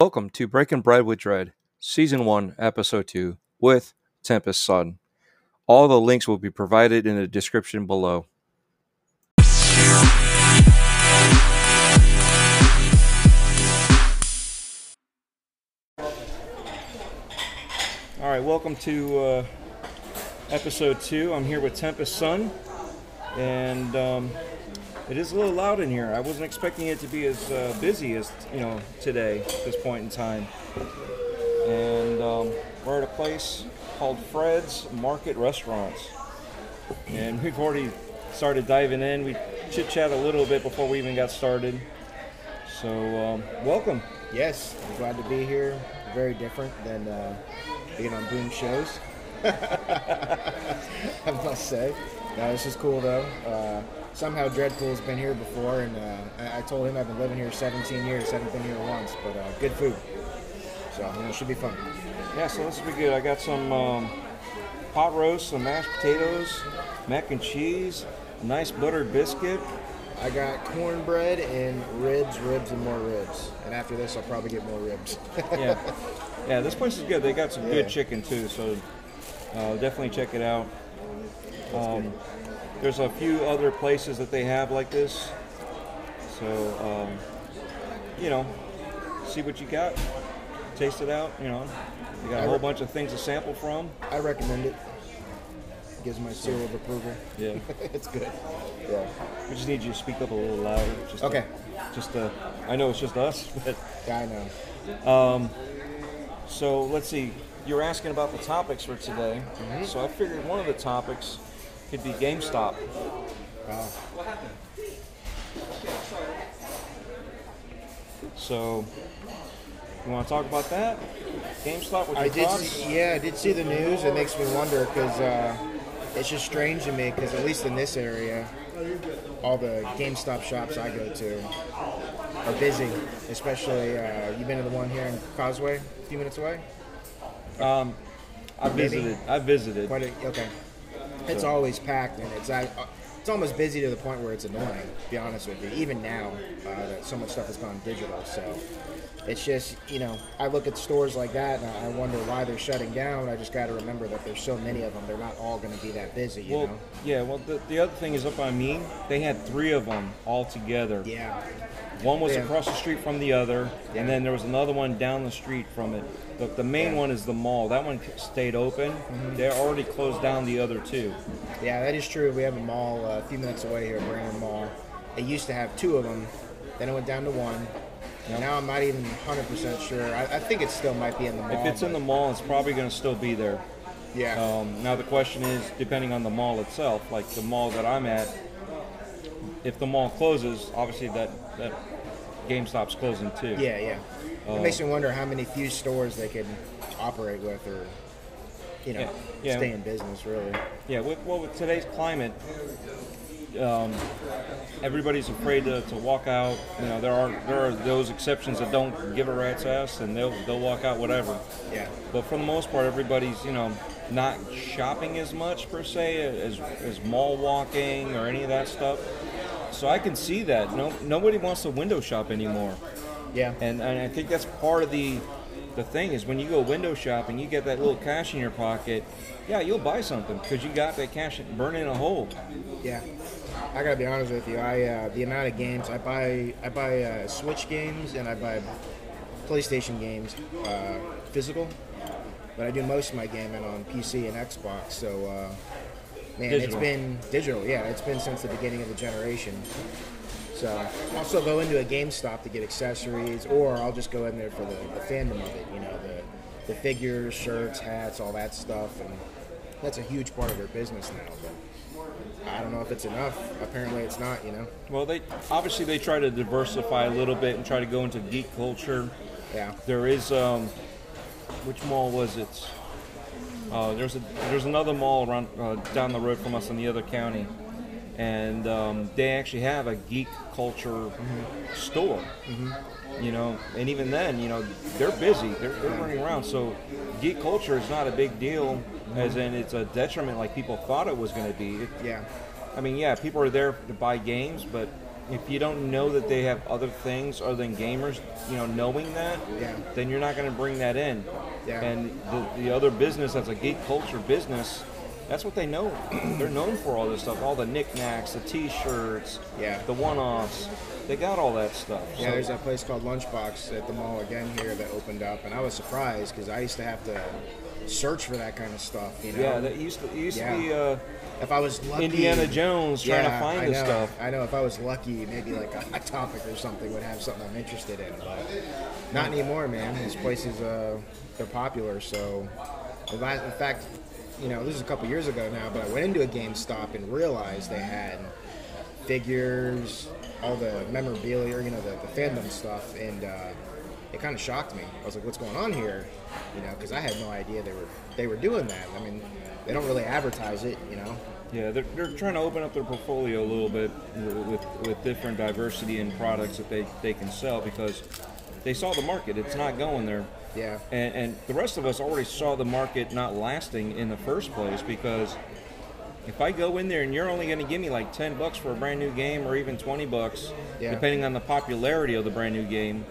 Welcome to Breaking Bread with Dread, Season 1, Episode 2, with Tempest Sun. All the links will be provided in the description below. Alright, welcome to Episode 2. I'm here with Tempest Sun, and it is a little loud in here. I wasn't expecting it to be as busy as, today at this point in time. And we're at a place called Fred's Market Restaurants. And we've already started diving in. We chit-chat a little bit before we even got started. So, welcome. Yes, I'm glad to be here. Very different than being on Boom shows, I must say. No, this is cool, though. Somehow Dreadpool's been here before, and I told him I've been living here 17 years, haven't been here once, but good food. So, it should be fun. Yeah, so this will be good. I got some pot roast, some mashed potatoes, mac and cheese, nice buttered biscuit. I got cornbread and ribs, and more ribs. And after this, I'll probably get more ribs. Yeah, this place is good. They got some good chicken, too, so definitely check it out. There's a few other places that they have like this, so see what you got, taste it out. You got a whole bunch of things to sample from. I recommend it. Gives my seal of approval. Yeah, it's good. Yeah, we just need you to speak up a little louder. Okay. I know it's just us, but yeah, I know. So let's see. You're asking about the topics for today, so I figured one of the topics could be GameStop. Wow. So, you want to talk about that? GameStop with your thoughts? I did see the news. It makes me wonder because it's just strange to me because at least in this area, all the GameStop shops I go to are busy. Especially, you've been to the one here in Causeway, a few minutes away? I visited. Okay. It's always packed, and it's almost busy to the point where it's annoying, to be honest with you, even now that so much stuff has gone digital. So it's just, I look at stores like that, and I wonder why they're shutting down. I just got to remember that there's so many of them. They're not all going to be that busy, you know? Yeah, well, the other thing is up by me, they had three of them all together. Yeah. One was across the street from the other, and then there was another one down the street from it. Look, the main one is the mall. That one stayed open. They already closed down the other two. Yeah, that is true. We have a mall a few minutes away here, Brandon Mall. It used to have two of them. Then it went down to one. Yep. Now I'm not even 100% sure. I think it still might be in the mall. If it's in the mall, it's probably going to still be there. Yeah. Now the question is, depending on the mall itself, like the mall that I'm at, if the mall closes, obviously that GameStop's closing too. Yeah. It makes me wonder how many few stores they can operate with or, stay in business, really. Yeah, with today's climate, everybody's afraid to walk out. There are those exceptions that don't give a rat's ass, and they'll walk out whatever. Yeah. But for the most part, everybody's, not shopping as much, per se, as mall walking or any of that stuff. So I can see that. Nobody wants to window shop anymore. Yeah, and I think that's part of the thing is when you go window shopping, you get that little cash in your pocket. Yeah, you'll buy something because you got that cash burning a hole. Yeah, I gotta be honest with you. The amount of games I buy Switch games and I buy PlayStation games physical, but I do most of my gaming on PC and Xbox. So digital. It's been digital. Yeah, it's been since the beginning of the generation. So I'll still go into a GameStop to get accessories, or I'll just go in there for the fandom of it, the figures, shirts, hats, all that stuff, and that's a huge part of their business now, but I don't know if it's enough. Apparently it's not, Well, they try to diversify a little bit and try to go into geek culture. Yeah. There is, which mall was it? There's another mall around down the road from us in the other county. And they actually have a geek culture store, And even then, they're busy. They're running around. So geek culture is not a big deal, as in it's a detriment like people thought it was going to be. People are there to buy games, but if you don't know that they have other things other than gamers, you know, knowing that, then you're not going to bring that in. Yeah. And the other business that's a geek culture business, that's what they know. They're known for all this stuff, all the knickknacks, the T-shirts, the one-offs. They got all that stuff. Yeah, so there's that place called Lunchbox at the mall again here that opened up, and I was surprised because I used to have to search for that kind of stuff. You know? Yeah, that used to be. If I was lucky, Indiana Jones trying to find this stuff. I know. If I was lucky, maybe like a Hot Topic or something would have something I'm interested in, but not anymore, man. These places, they're popular. So, in fact, you know, this is a couple years ago now, but I went into a GameStop and realized they had figures, all the memorabilia, you know, the fandom stuff, and it kind of shocked me. I was like, "What's going on here?" You know, because I had no idea they were doing that. I mean, they don't really advertise it, you know. Yeah, they're trying to open up their portfolio a little bit with different diversity in products that they can sell because they saw the market. It's not going there. Yeah. And the rest of us already saw the market not lasting in the first place because if I go in there and you're only going to give me like $10 for a brand new game or even $20, depending on the popularity of the brand new game,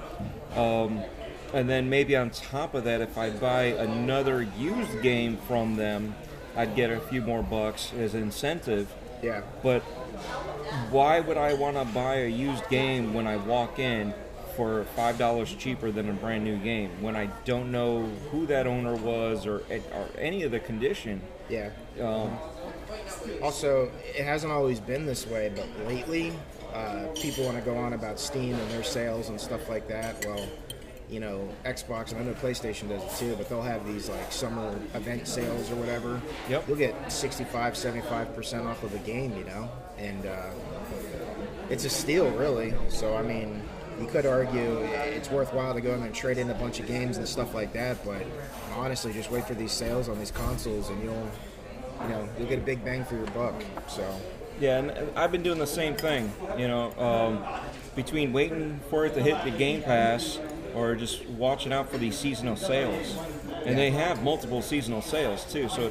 and then maybe on top of that, if I buy another used game from them, I'd get a few more bucks as incentive. Yeah. But why would I want to buy a used game when I walk in for $5 cheaper than a brand new game when I don't know who that owner was or any of the condition? Yeah. Also, it hasn't always been this way, but lately, people want to go on about Steam and their sales and stuff like that. Well, you know, Xbox, and I know PlayStation does it too, but they'll have these like summer event sales or whatever. Yep. You'll get 65, 75% off of a game, you know, and it's a steal, really. So, I mean, you could argue it's worthwhile to go in and trade in a bunch of games and stuff like that, but honestly, just wait for these sales on these consoles and you'll get a big bang for your buck. So. Yeah, and I've been doing the same thing, you know, between waiting for it to hit the Game Pass or just watching out for these seasonal sales. And they have multiple seasonal sales, too. So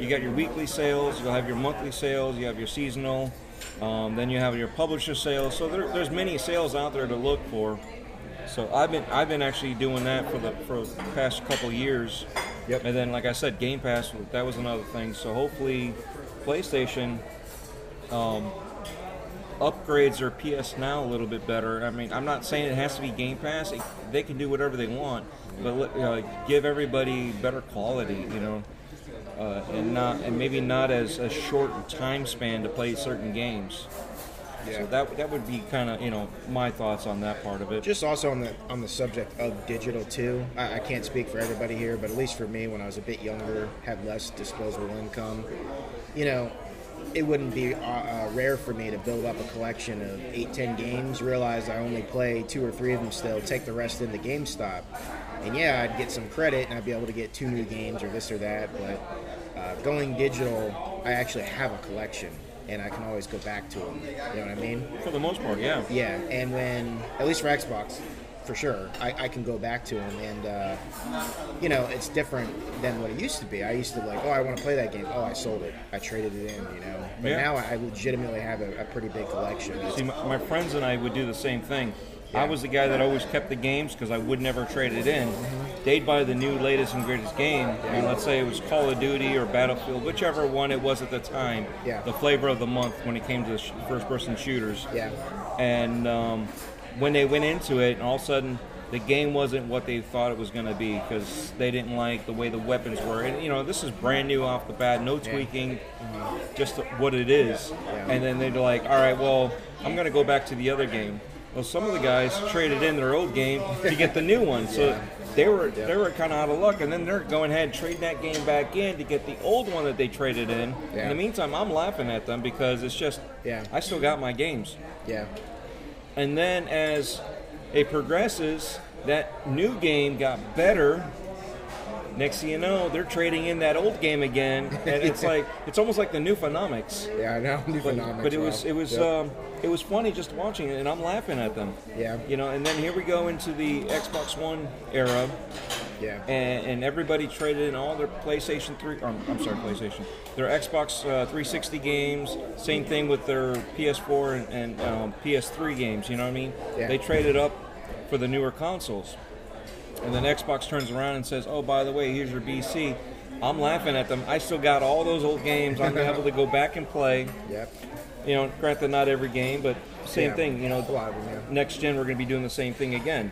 you got your weekly sales, you'll have your monthly sales, you have your seasonal, then you have your publisher sales. So there's many sales out there to look for. So I've been actually doing that for the past couple years. Yep. And then, like I said, Game Pass, that was another thing. So hopefully PlayStation upgrades their PS Now a little bit better. I mean, I'm not saying it has to be Game Pass. They can do whatever they want, but give everybody better quality, you know, and maybe not as a short time span to play certain games. Yeah. So that would be kind of, you know, my thoughts on that part of it. Just also on the subject of digital too, I can't speak for everybody here, but at least for me, when I was a bit younger, had less disposable income, you know, it wouldn't be rare for me to build up a collection of 8-10 games, realize I only play 2 or 3 of them still, take the rest into GameStop, and yeah, I'd get some credit and I'd be able to get 2 new games or this or that, but going digital, I actually have a collection. And I can always go back to them. You know what I mean? For the most part, yeah. Yeah, and when, at least for Xbox, for sure, I can go back to them. And, you know, it's different than what it used to be. I used to like, oh, I want to play that game. Oh, I sold it. I traded it in, you know. But now I legitimately have a pretty big collection. See, my friends and I would do the same thing. Yeah. I was the guy that always kept the games because I would never trade it in. They'd buy the new latest and greatest game, and let's say it was Call of Duty or Battlefield, whichever one it was at the time, the flavor of the month when it came to first-person shooters. Yeah. And when they went into it, and all of a sudden the game wasn't what they thought it was going to be because they didn't like the way the weapons were. And, you know, this is brand new off the bat, no tweaking, just what it is. Yeah. And then they'd be like, all right, well, I'm going to go back to the other game. Well, some of the guys traded in their old game to get the new one, so they were kind of out of luck. And then they're going ahead and trading that game back in to get the old one that they traded in. Yeah. In the meantime, I'm laughing at them because it's just I still got my games. Yeah. And then as it progresses, that new game got better. Next thing you know, they're trading in that old game again, and it's like it's almost like the Newfoundnomics. Yeah, I know Newfoundnomics. But it was funny just watching it, and I'm laughing at them. Yeah, you know. And then here we go into the Xbox One era. Yeah, and everybody traded in all their their Xbox 360 games. Same thing with their PS4 and PS3 games. You know what I mean? Yeah. They traded up for the newer consoles. And then Xbox turns around and says, oh, by the way, here's your BC. I'm laughing at them. I still got all those old games. I'm able to go back and play. Yep. You know, granted, not every game, but same thing. You know, a lot of them, yeah. Next gen, we're going to be doing the same thing again.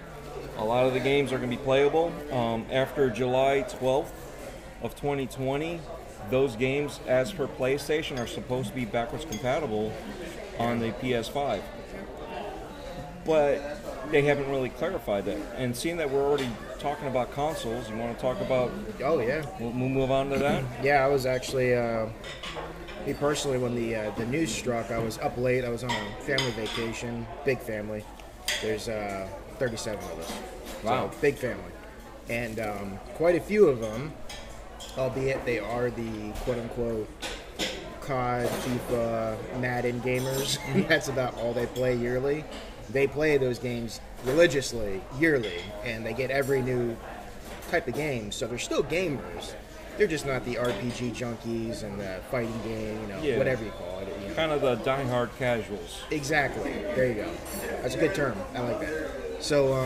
A lot of the games are going to be playable. After July 12th of 2020, those games, as per PlayStation, are supposed to be backwards compatible on the PS5. But they haven't really clarified that. And seeing that we're already talking about consoles, you want to talk about... Oh, yeah. We'll move on to that? Yeah, I was actually... me personally, when the news struck, I was up late. I was on a family vacation. Big family. There's 37 of us. Wow. So, big family. And quite a few of them, albeit they are the quote-unquote COD, FIFA, Madden gamers. That's about all they play yearly. They play those games religiously, yearly, and they get every new type of game. So they're still gamers. They're just not the RPG junkies and the fighting game, you know, whatever you call it. You know. Kind of the diehard casuals. Exactly. There you go. That's a good term. I like that. So,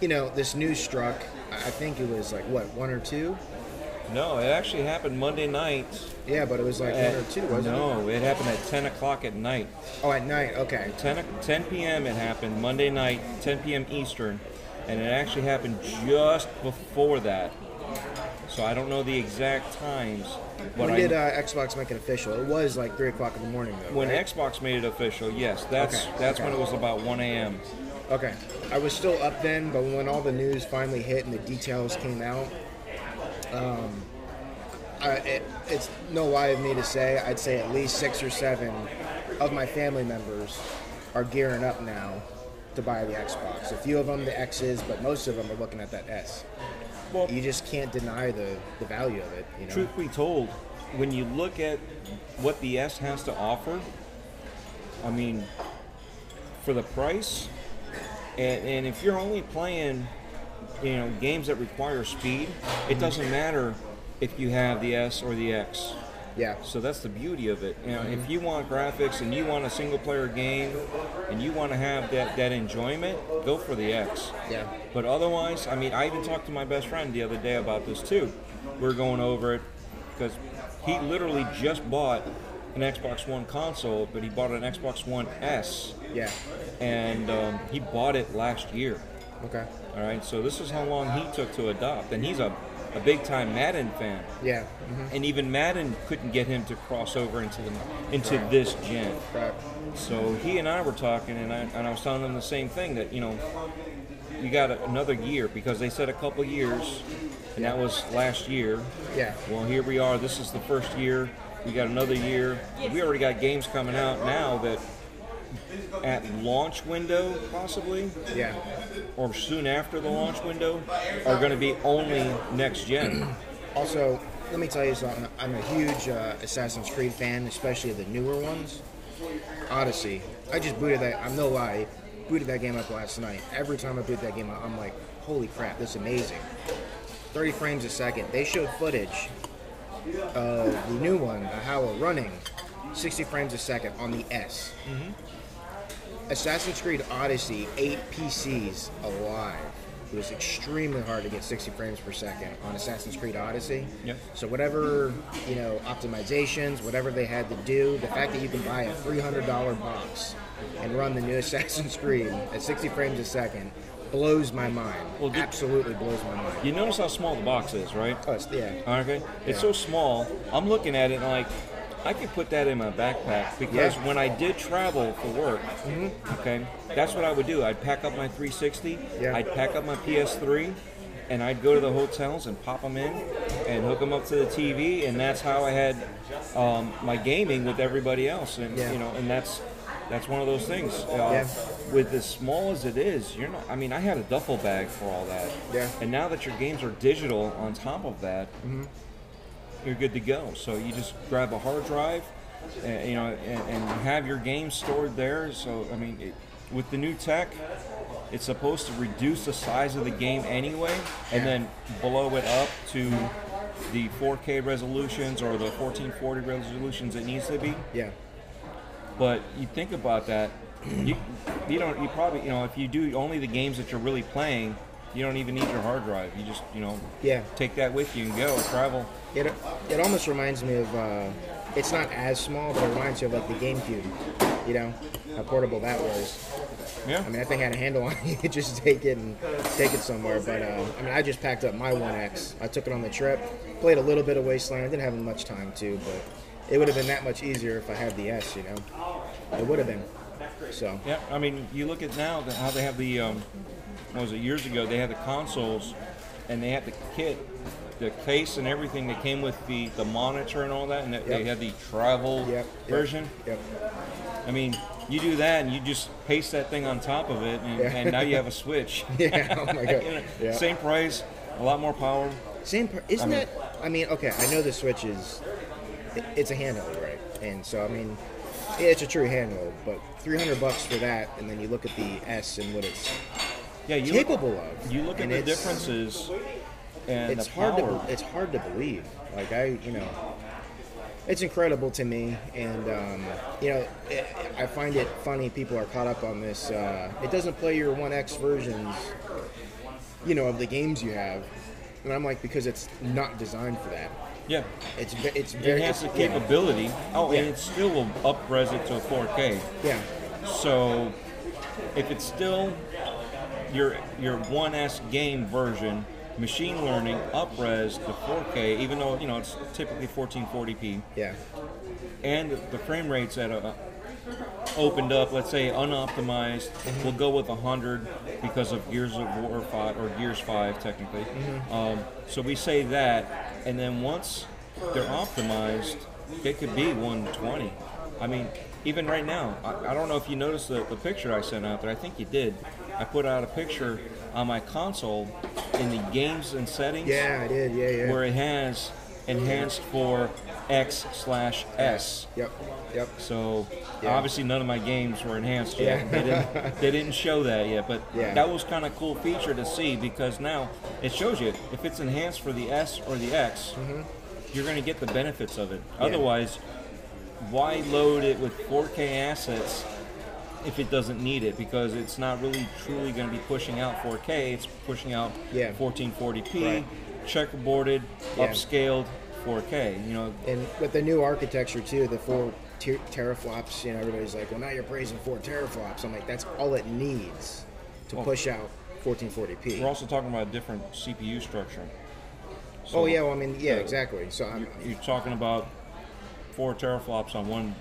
you know, this news struck, I think it was like, what, one or two? No, it actually happened Monday night. Yeah, but it was like 1 or 2, wasn't it? No, it happened at 10 o'clock at night. Oh, at night, okay. 10 p.m. it happened, Monday night, 10 p.m. Eastern, and it actually happened just before that. So I don't know the exact times. But when did Xbox make it official? It was like 3 o'clock in the morning, though, When Xbox made it official, yes. That's okay. When it was about 1 a.m. Okay. I was still up then, but when all the news finally hit and the details came out, it's no lie of me to say, I'd say at least 6 or 7 of my family members are gearing up now to buy the Xbox. A few of them, the X's, but most of them are looking at that S. Well, you just can't deny the value of it. You know? Truth be told, when you look at what the S has to offer, I mean, for the price, and if you're only playing... You know, games that require speed, it doesn't matter if you have the S or the X. Yeah. So that's the beauty of it. You know, if you want graphics and you want a single-player game and you want to have that enjoyment, go for the X. Yeah. But otherwise, I mean, I even talked to my best friend the other day about this, too. We're going over it because he literally just bought an Xbox One console, but he bought an Xbox One S. Yeah. And he bought it last year. Okay. All right, so this is how long he took to adopt, and he's a big-time Madden fan. Yeah. Mm-hmm. And even Madden couldn't get him to cross over into this gen. Right. So he and I were talking, and I was telling him the same thing, that, you know, you got another year, because they said a couple years, and that was last year. Yeah. Well, here we are. This is the first year. We got another year. We already got games coming out now that... at launch window, possibly, yeah, or soon after the launch window, are going to be only next gen. Also, let me tell you something. I'm a huge Assassin's Creed fan, especially the newer ones. Odyssey. I just booted that. I'm no lie. Booted that game up last night. Every time I boot that game up, I'm like, holy crap, this is amazing. 30 frames a second. They showed footage of the new one, how we're running, 60 frames a second on the S. Mm-hmm. Assassin's Creed Odyssey, 8 PCs alive. It was extremely hard to get 60 frames per second on Assassin's Creed Odyssey. Yep. So whatever, you know, optimizations, whatever they had to do, the fact that you can buy a $300 box and run the new Assassin's Creed at 60 frames a second blows my mind. Well, absolutely blows my mind. You notice how small the box is, right? Oh, yeah. Okay. It's so small. I'm looking at it and like... I could put that in my backpack because when I did travel for work, okay, that's what I would do. I'd pack up my 360, I'd pack up my PS3, and I'd go to the hotels and pop them in and hook them up to the TV, and that's how I had my gaming with everybody else. And you know, and that's one of those things. with as small as it is, you're not. I mean, I had a duffel bag for all that. Yeah. And now that your games are digital, on top of that, you're good to go. So you just grab a hard drive, and, you know, and have your games stored there. So I mean, with the new tech, it's supposed to reduce the size of the game anyway, and then blow it up to the 4K resolutions or the 1440 resolutions it needs to be. Yeah. But you think about that, you probably if you do only the games that you're really playing, you don't even need your hard drive. You just, you know, take that with you and go travel. It almost reminds me of it's not as small, but it reminds you of like the GameCube. You know how portable that was. Yeah. I mean, that thing had a handle on it. You could just take it somewhere. But I mean, I just packed up my 1X. I took it on the trip. Played a little bit of Wasteland. I didn't have much time to, but it would have been that much easier if I had the S. You know, it would have been. So. Yeah. I mean, you look at now how they have the what was it, years ago? They had the consoles, and they had the kit, the case, and everything that came with the monitor and all that, and they had the travel version. Yep. I mean, you do that, and you just paste that thing on top of it, and now you have a Switch. Yeah, oh my God. You know, same price, a lot more power. I know the Switch is, it's a handheld, right? And so, I mean, it's a true handheld, but $300 for that, and then you look at the S and what it's capable of. You look at the differences. And it's hard to believe. Like it's incredible to me, and I find it funny people are caught up on this. It doesn't play your 1X versions, of the games you have, and I'm like, because it's not designed for that. Yeah, it has the capability. And it still will up-res it to 4K. Yeah. So if it's still your 1S game version. Machine learning up-res to 4K, even though it's typically 1440p. Yeah. And the frame rates that are opened up, let's say unoptimized, will go with 100 because of Gears of War 5 or Gears 5 technically. So we say that, and then once they're optimized, they could be 120. I mean, even right now, I don't know if you noticed the picture I sent out there. I think you did. I put out a picture on my console in the games and settings. Yeah, I did. Yeah. Where it has enhanced for X/S. Yep. So obviously none of my games were enhanced yet. Yeah. They didn't show that yet, but that was kind of cool feature to see, because now it shows you if it's enhanced for the S or the X, you're going to get the benefits of it. Yeah. Otherwise, why load it with 4K assets if it doesn't need it, because it's not really truly going to be pushing out 4K. It's pushing out 1440p, checkerboarded, upscaled 4K. And with the new architecture too, the 4 teraflops. Everybody's like, well, now you're praising 4 teraflops. I'm like, that's all it needs to push out 1440p. We're also talking about a different CPU structure. So, exactly. So you're talking about 4 teraflops on one.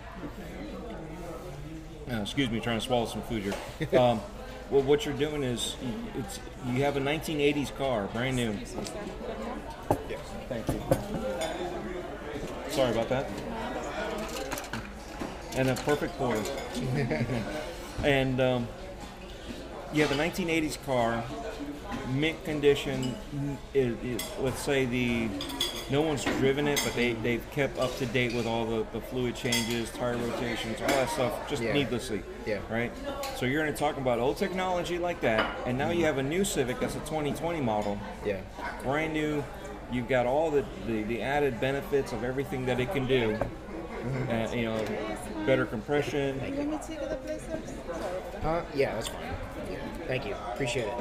Excuse me, trying to swallow some food here. Well, what you're doing is you have a 1980s car, brand new. Yes, thank you. Sorry about that. And a perfect pour. And you have a 1980s car, mint condition. Let's say no one's driven it, but they've kept up to date with all the fluid changes, tire rotations, all that stuff, just needlessly. Yeah. Right? So you're going to talk about old technology like that, and now you have a new Civic that's a 2020 model. Yeah. Brand new. You've got all the added benefits of everything that it can do. Better compression. Can we take the place up? Yeah, that's fine. Yeah. Thank you. Appreciate it.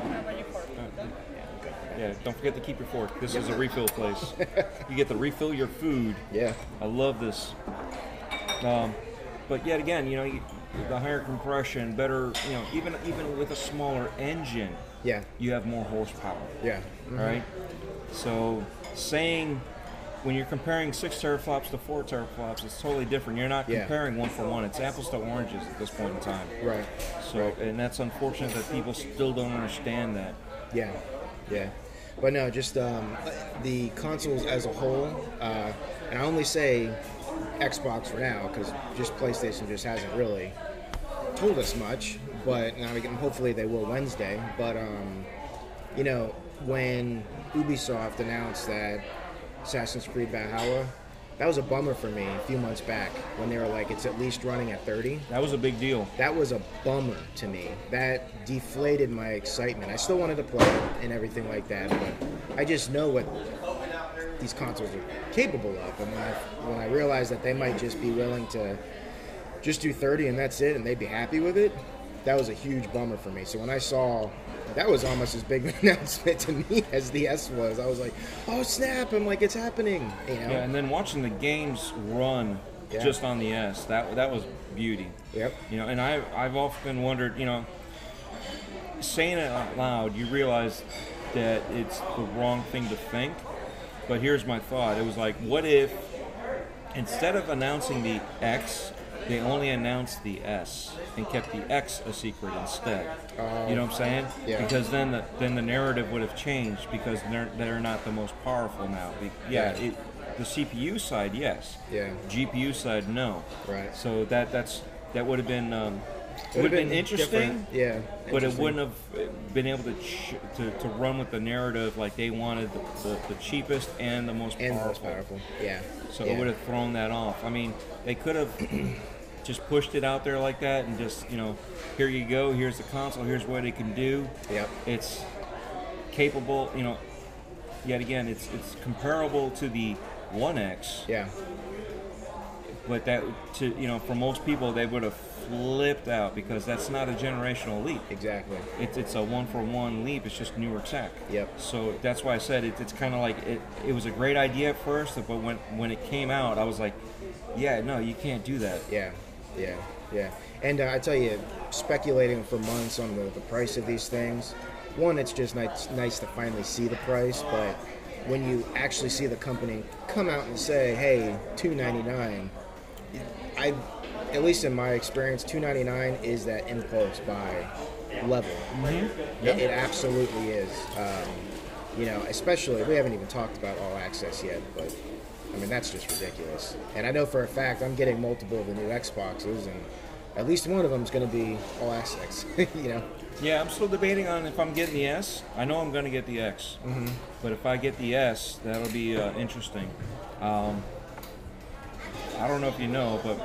Yeah, don't forget to keep your fork. This is a refill place. You get to refill your food. Yeah. I love this. But yet again, the higher compression, better, even with a smaller engine, you have more horsepower. Yeah. Mm-hmm. Right? So saying when you're comparing 6 teraflops to 4 teraflops, it's totally different. You're not comparing one for one. It's apples to oranges at this point in time. Right. So, and that's unfortunate that people still don't understand that. Yeah. Yeah, but no, just the consoles as a whole, and I only say Xbox for now because just PlayStation just hasn't really told us much. But now again, hopefully they will Wednesday. But you know, when Ubisoft announced that Assassin's Creed Valhalla, that was a bummer for me a few months back when they were like, it's at least running at 30. That was a big deal. That was a bummer to me. That deflated my excitement. I still wanted to play it and everything like that, but I just know what these consoles are capable of. And when I realized that they might just be willing to just do 30 and that's it and they'd be happy with it, that was a huge bummer for me. So when I saw, that was almost as big an announcement to me as the S was. I was like, oh, snap. I'm like, it's happening. You know? Yeah, and then watching the games run just on the S, that was beauty. Yep. You know, and I've often wondered, you know, saying it out loud, you realize that it's the wrong thing to think. But here's my thought. It was like, what if instead of announcing the X, they only announced the S and kept the X a secret instead. You know what I'm saying? Yeah. Because then the narrative would have changed because they're not the most powerful now. The CPU side, yes. Yeah. GPU side, no. Right. So that would have been it would have been interesting. Yeah. Interesting. But it wouldn't have been able to run with the narrative like they wanted the cheapest and the most powerful. Yeah. So it would have thrown that off. I mean, they could have just pushed it out there like that and just, you know, here you go, here's the console, here's what it can do. Yep. It's capable, you know, yet again, it's comparable to the 1X. Yeah. But for most people, they would have flipped out because that's not a generational leap. Exactly. It's a one-for-one leap. It's just newer tech. Yep. So that's why I said it's kind of like it was a great idea at first, but when it came out, I was like, yeah, no, you can't do that. Yeah. And I tell you, speculating for months on the price of these things, one, it's just nice to finally see the price, but when you actually see the company come out and say, hey, $2.99, at least in my experience, $2.99 is that impulse buy level. Mm-hmm. It absolutely is. You know, especially, we haven't even talked about all access yet, but I mean, that's just ridiculous. And I know for a fact I'm getting multiple of the new Xboxes, and at least one of them is going to be all access, you know? Yeah, I'm still debating on if I'm getting the S. I know I'm going to get the X. Mm-hmm. But if I get the S, that'll be interesting. I don't know if you know, but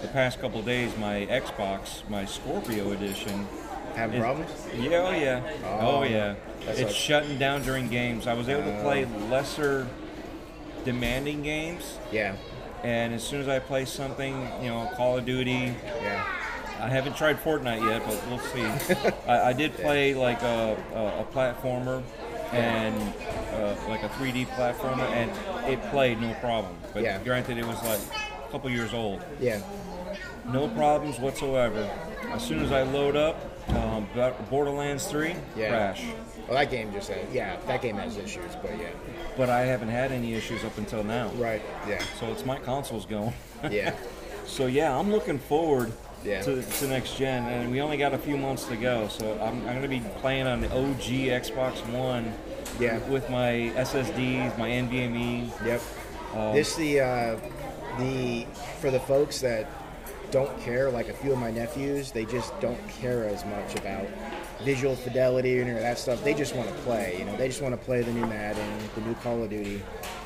the past couple of days, my Xbox, my Scorpio edition... Having problems? Yeah, oh yeah. It's shutting down during games. I was able to play lesser demanding games. Yeah. And as soon as I play something, you know, Call of Duty... Yeah. I haven't tried Fortnite yet, but we'll see. I did play like a platformer and like a 3D platformer, and it played no problem. But granted, it was like a couple years old. Yeah. No problems whatsoever. As soon as I load up Borderlands 3, crash. Well, that game just had, that game has issues, but yeah. But I haven't had any issues up until now. Right, yeah. So it's my console's going. Yeah. So I'm looking forward... Yeah. To next gen, and we only got a few months to go, so I'm going to be playing on the OG Xbox One with my SSDs, my NVMe. Yep. For the folks that don't care, like a few of my nephews, they just don't care as much about visual fidelity or that stuff. They just want to play, you know, they just want to play the new Madden, the new Call of Duty.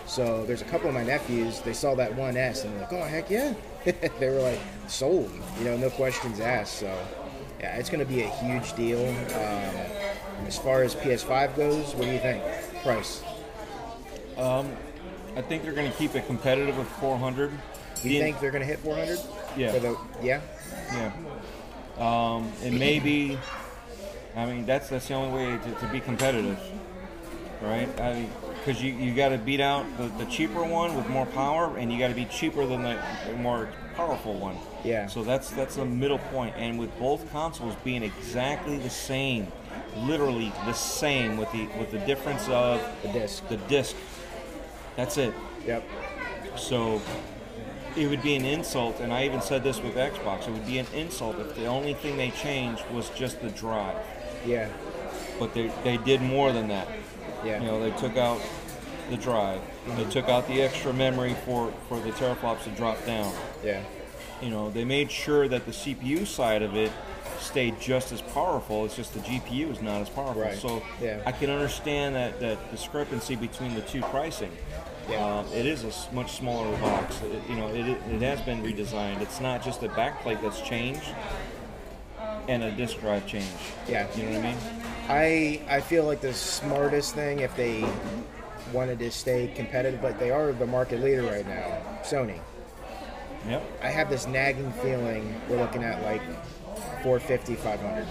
So there's a couple of my nephews, they saw that 1S and they're like, oh, heck yeah. They were like, sold, you know, no questions asked. So, yeah, it's going to be a huge deal. As far as PS5 goes, what do you think? Price? I think they're going to keep it competitive with $400. You think they're going to hit $400? Yeah. And maybe, I mean, that's the only way to be competitive, right? I mean, because you got to beat out the cheaper one with more power, and you got to be cheaper than the more powerful one. Yeah. So that's the middle point. And with both consoles being exactly the same, literally the same, with the difference of the disc. That's it. Yep. So it would be an insult, and I even said this with Xbox. It would be an insult if the only thing they changed was just the drive. Yeah. But they did more than that. Yeah. You know, they took out the drive. Mm-hmm. They took out the extra memory for the teraflops to drop down. Yeah. You know, they made sure that the CPU side of it stay just as powerful. It's just the GPU is not as powerful. Right. So yeah. I can understand that discrepancy between the two pricing. Yeah. It is a much smaller box. It has been redesigned. It's not just a backplate that's changed and a disc drive change. Yeah. You know what I mean? I feel like the smartest thing, if they wanted to stay competitive, but they are the market leader right now, Sony. Yep. I have this nagging feeling we're looking at like 450, 500.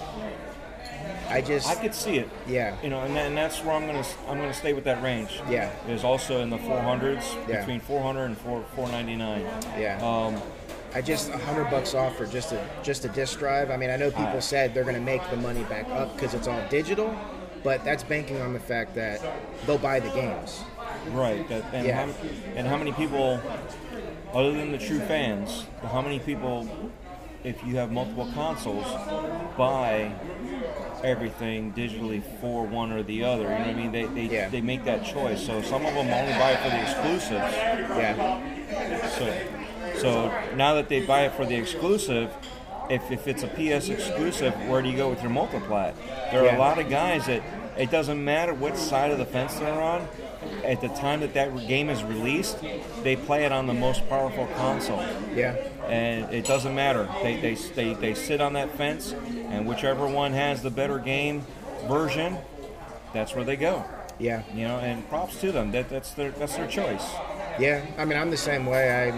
I could see it. Yeah. And that's where I'm gonna stay with that range. Yeah. It's also in the 400s, yeah, between 400 and 499. Yeah. I just $100 off for just a disc drive. I mean, I know people said they're gonna make the money back up because it's all digital, but that's banking on the fact that they'll buy the games. Right. How many people, other than the true fans, how many people, if you have multiple consoles, buy everything digitally for one or the other? You know what I mean? They make that choice. So some of them only buy it for the exclusives. Yeah. So now that they buy it for the exclusive, if it's a PS exclusive, where do you go with your multiplat? There are a lot of guys that it doesn't matter what side of the fence they're on. At the time that game is released, they play it on the most powerful console. Yeah. And it doesn't matter. They sit on that fence, and whichever one has the better game version, that's where they go. Yeah. You know, and props to them. That's their choice. Yeah. I mean, I'm the same way.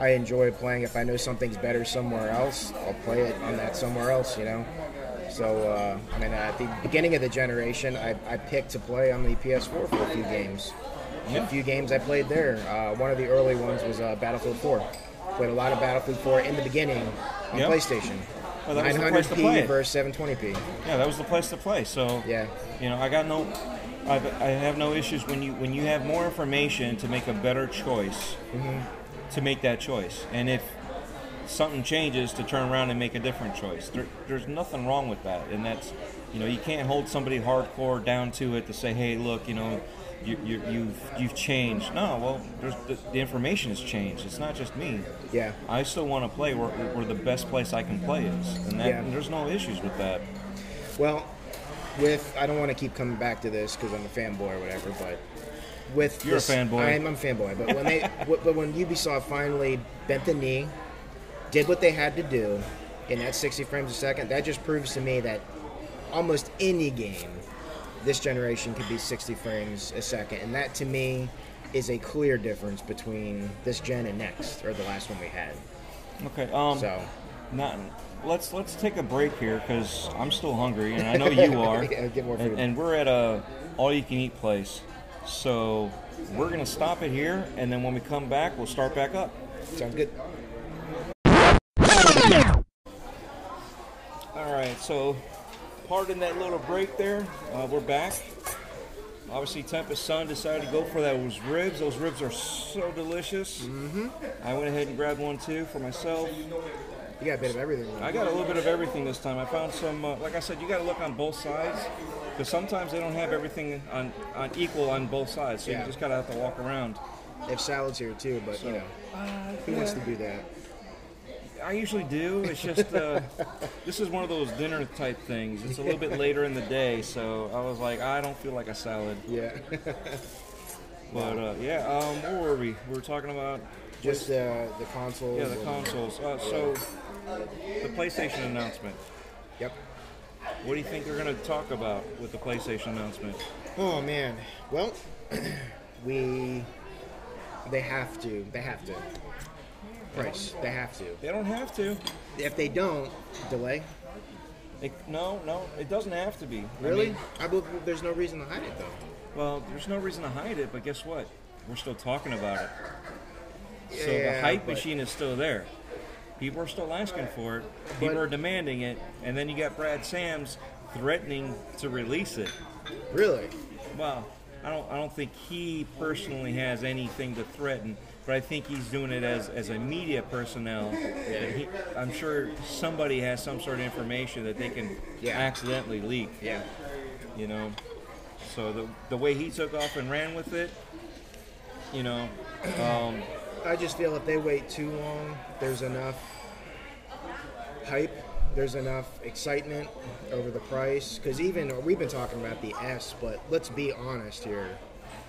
I enjoy playing. If I know something's better somewhere else, I'll play it on that somewhere else, you know. So, at the beginning of the generation, I picked to play on the PS4 for a few games. Yeah. A few games I played there. One of the early ones was Battlefield 4. Played a lot of Battlefield 4 in the beginning on PlayStation. Well, 900p versus 720p. Yeah, that was the place to play. So, I have no issues when you have more information to make a better choice. Mm-hmm. To make that choice, and if something changes, to turn around and make a different choice. There's nothing wrong with that, and that's, you can't hold somebody hardcore down to it to say, hey, look, you've changed. No, well, the information has changed. It's not just me. Yeah. I still want to play where the best place I can play is, and there's no issues with that. Well, I don't want to keep coming back to this because I'm a fanboy or whatever, but. You're a fanboy. I'm a fanboy, but when Ubisoft finally bent the knee, did what they had to do in that 60 frames a second, that just proves to me that almost any game this generation could be 60 frames a second. And that, to me, is a clear difference between this gen and next, or the last one we had. Okay. Let's take a break here because I'm still hungry, and I know you are. Yeah, get more food. And we're at a all-you-can-eat place. So we're going to stop it here, and then when we come back, we'll start back up. Sounds good. All right, so pardon that little break there. We're back. Obviously, Tempest Sun decided to go for those ribs. Those ribs are so delicious. Mm-hmm. I went ahead and grabbed one, too, for myself. You got a bit of everything. I got a little bit of everything this time. I found some, like I said, you got to look on both sides, because sometimes they don't have everything on equal on both sides, so you just got to have to walk around. They have salads here, too, but, who wants to do that? I usually do. It's just, this is one of those dinner type things. It's a little bit later in the day, so I was like, I don't feel like a salad. Yeah. But, where were we? We were talking about... Just the consoles. Yeah, the consoles. So, the PlayStation announcement. Yep. What do you think they're going to talk about with the PlayStation announcement? Oh, man. Well, They have to. Price. They have to. They don't have to. If they don't, delay. No, it doesn't have to be. Really? I believe there's no reason to hide it, though. Well, there's no reason to hide it, but guess what? We're still talking about it. Yeah, so the hype machine is still there. People are still asking for it. People are demanding it. And then you got Brad Sams threatening to release it. Really? Well, I don't think he personally has anything to threaten. But I think he's doing it as a media personnel. I'm sure somebody has some sort of information that they can accidentally leak. Yeah. So the way he took off and ran with it, I just feel if they wait too long, there's enough hype there's enough excitement over the price, because even we've been talking about the S, but let's be honest here,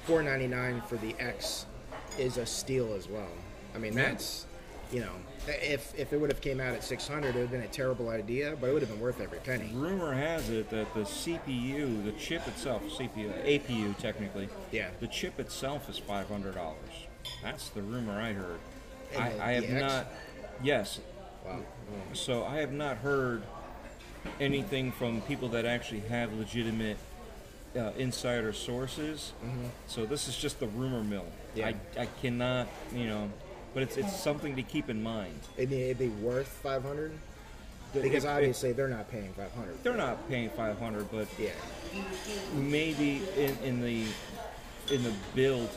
$4.99 for the X is a steal as well. I mean, that's, you know, if it would have came out at $600, it would have been a terrible idea, but it would have been worth every penny. Rumor has it that the CPU, the chip itself, APU technically, yeah, the chip itself is $500. That's the rumor I heard. I have not, yes. Wow. So I have not heard anything from people that actually have legitimate insider sources. Mm-hmm. So this is just the rumor mill. Yeah. I cannot, you know, but it's something to keep in mind. It'd be worth 500? Because obviously they're not paying 500. They're not paying 500, but yeah, maybe in the build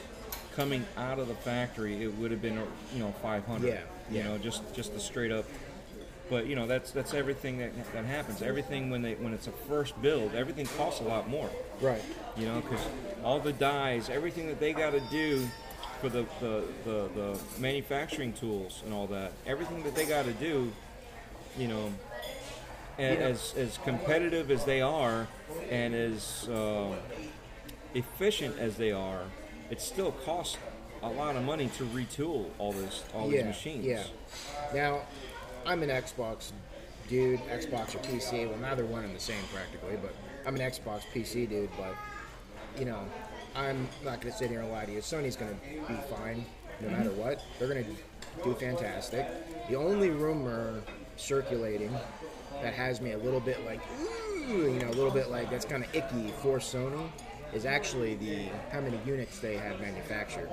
coming out of the factory, it would have been, you know, 500. Yeah. You know, just the straight up. But you know, that's everything that happens. Everything when it's a first build, everything costs a lot more. Right. You know, because all the dies, everything that they got to do for the manufacturing tools and all that, everything that they got to do, you know, as competitive as they are and as efficient as they are, it still costs a lot of money to retool all these machines. Yeah. Now, I'm an Xbox dude, Xbox or PC. Well, now they're one and the same practically, but I'm an Xbox PC dude. But you know, I'm not going to sit here and lie to you. Sony's going to be fine no matter what. They're going to do fantastic. The only rumor circulating that has me a little bit like, ooh, you know, a little bit like that's kind of icky for Sony is actually the how many units they have manufactured.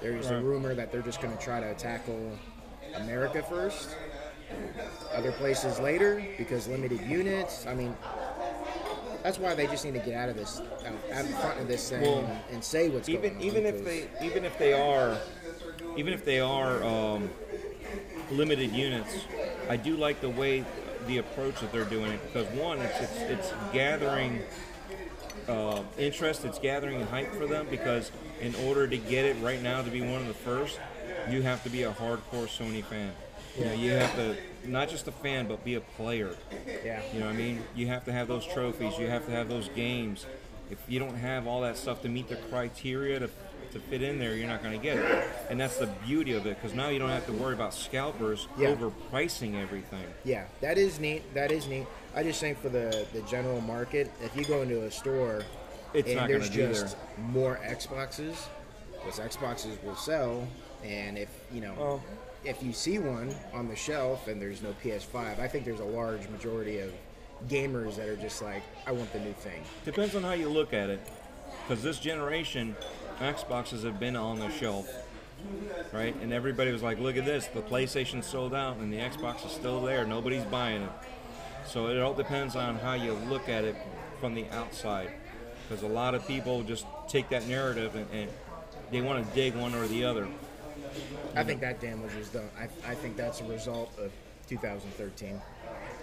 There's a rumor that they're just going to try to tackle America first, other places later, because limited units. I mean, that's why they just need to get out of this, out in front of this thing, and say what's going on. Even if they are limited units, I do like the way, the approach that they're doing it, because one, it's gathering interest, it's gathering hype for them, because in order to get it right now to be one of the first, you have to be a hardcore Sony fan. You know, you have to not just a fan, but be a player. Yeah. You know what I mean? You have to have those trophies. You have to have those games. If you don't have all that stuff to meet the criteria to fit in there, you're not going to get it. And that's the beauty of it, because now you don't have to worry about scalpers overpricing everything. Yeah, that is neat. That is neat. I just think for the general market, if you go into a store and there's just more Xboxes, those Xboxes will sell. And if, you know... Oh. If you see one on the shelf and there's no PS5, I think there's a large majority of gamers that are just like, I want the new thing. Depends on how you look at it, because this generation, Xboxes have been on the shelf, right? And everybody was like, look at this, the PlayStation sold out and the Xbox is still there, nobody's buying it. So it all depends on how you look at it from the outside, because a lot of people just take that narrative and they want to dig one or the other. I think that damage was done. I think that's a result of 2013.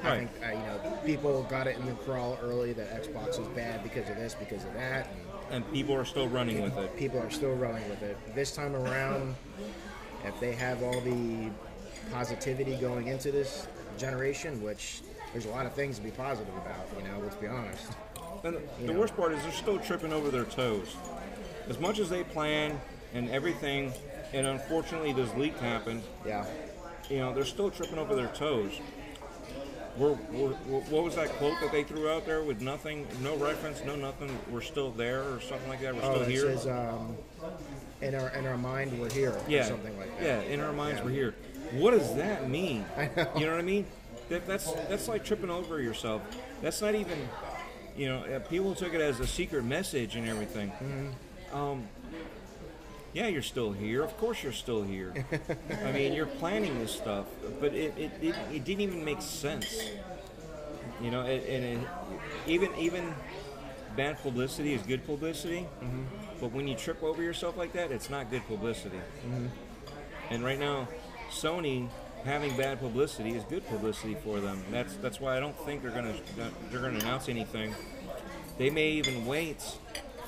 Right. I think you know, people got it in the crawl early that Xbox was bad because of this, because of that, and people are still running with it. People are still running with it. This time around, if they have all the positivity going into this generation, which there's a lot of things to be positive about, you know, let's be honest. And the worst part is they're still tripping over their toes. As much as they plan and everything. And unfortunately, this leak happened. Yeah. You know, they're still tripping over their toes. We're what was that quote that they threw out there with nothing, no reference, no nothing? We're still there or something like that. We're still here. It says, in our mind, we're here. Yeah. Or something like that. Yeah, in our minds, we're here. What does that mean? I know. You know what I mean? That's like tripping over yourself. That's not even, you know, people took it as a secret message and everything. Mm-hmm. Yeah, you're still here. Of course you're still here. I mean, you're planning this stuff, but it didn't even make sense. You know, even bad publicity is good publicity, mm-hmm. but when you trip over yourself like that, it's not good publicity. Mm-hmm. And right now, Sony having bad publicity is good publicity for them. That's why I don't think they're gonna announce anything. They may even wait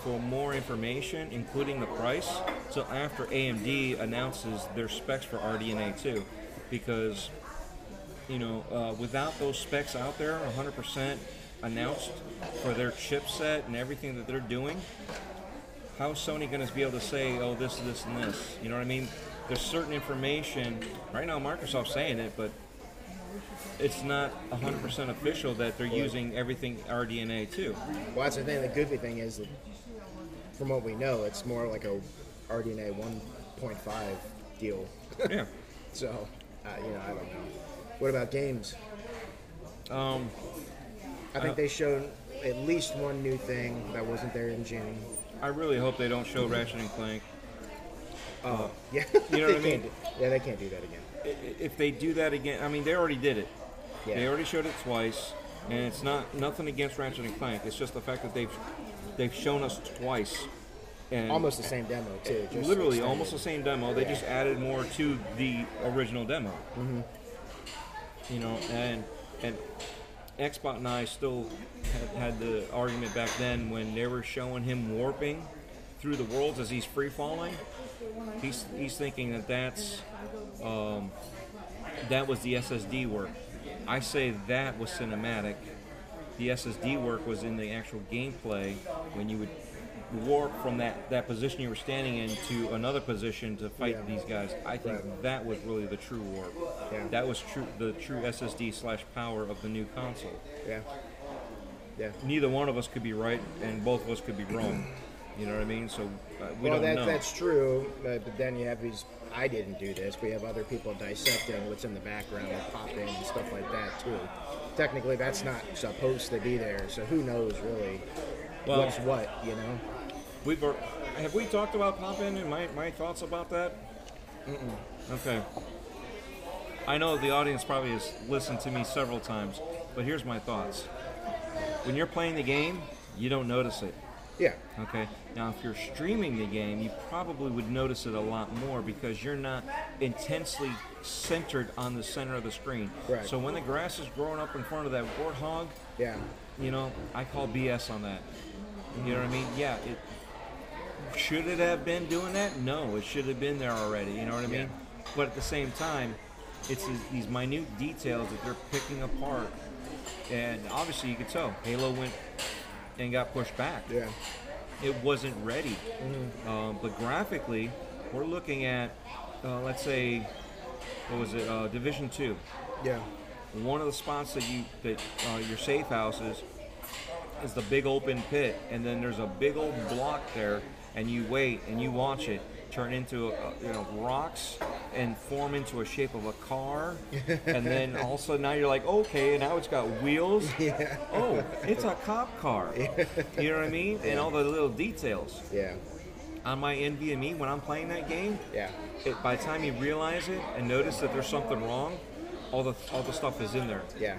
for more information, including the price, so after AMD announces their specs for RDNA 2, because you know, without those specs out there, 100% announced for their chipset and everything that they're doing, how is Sony going to be able to say, oh, this, this, and this? You know what I mean? There's certain information. Right now, Microsoft's saying it, but it's not 100% official that they're using everything RDNA 2. Well, that's the thing. The goofy thing is, from what we know, it's more like a RDNA 1.5 deal. Yeah. So, you know, I don't know. What about games? I think they showed at least one new thing that wasn't there in June. I really hope they don't show Ratchet and Clank. Oh, yeah. You know what I mean? Yeah, they can't do that again. If they do that again, I mean, they already did it. Yeah. They already showed it twice, and it's not nothing against Ratchet and Clank. It's just the fact that they've shown us twice. And almost the same demo, too. Just literally extended. Almost the same demo. They just added more to the original demo. Mm-hmm. You know, and Xbox and I still had the argument back then when they were showing him warping through the worlds as he's free-falling. He's thinking that that's that was the SSD work. I say that was cinematic. The SSD work was in the actual gameplay when you would warp from that position you were standing in to another position to fight these guys. I think that was really the true warp. Yeah. That was the true SSD/power of the new console. Yeah. Yeah. Neither one of us could be right, and both of us could be wrong. You know what I mean? So we don't know. That's true. But then you have these. I didn't do this. We have other people dissecting what's in the background, popping and stuff like that too. Technically, that's not supposed to be there. So who knows really? Well, what's what? You know. Have we talked about pop-in and my thoughts about that? Mm-mm. Okay. I know the audience probably has listened to me several times, but here's my thoughts. When you're playing the game, you don't notice it. Yeah. Okay. Now, if you're streaming the game, you probably would notice it a lot more because you're not intensely centered on the center of the screen. Right. So when the grass is growing up in front of that warthog, you know, I call BS on that. Mm-hmm. You know what I mean? Yeah, it... Should it have been doing that? No, it should have been there already. You know what I mean? Yeah. But at the same time, it's these minute details that they're picking apart. And obviously you could tell Halo went and got pushed back. Yeah. It wasn't ready. Mm-hmm. But graphically, we're looking at, let's say, what was it? Division 2. Yeah. One of the spots that your safe house is the big open pit. And then there's a big old block there. And you wait and you watch it turn into rocks and form into a shape of a car, and then all of a sudden now you're like, okay, and now it's got wheels. Yeah. Oh, it's a cop car. Yeah. You know what I mean? Yeah. And all the little details. Yeah. On my NVMe when I'm playing that game, by the time you realize it and notice that there's something wrong, all the stuff is in there. Yeah.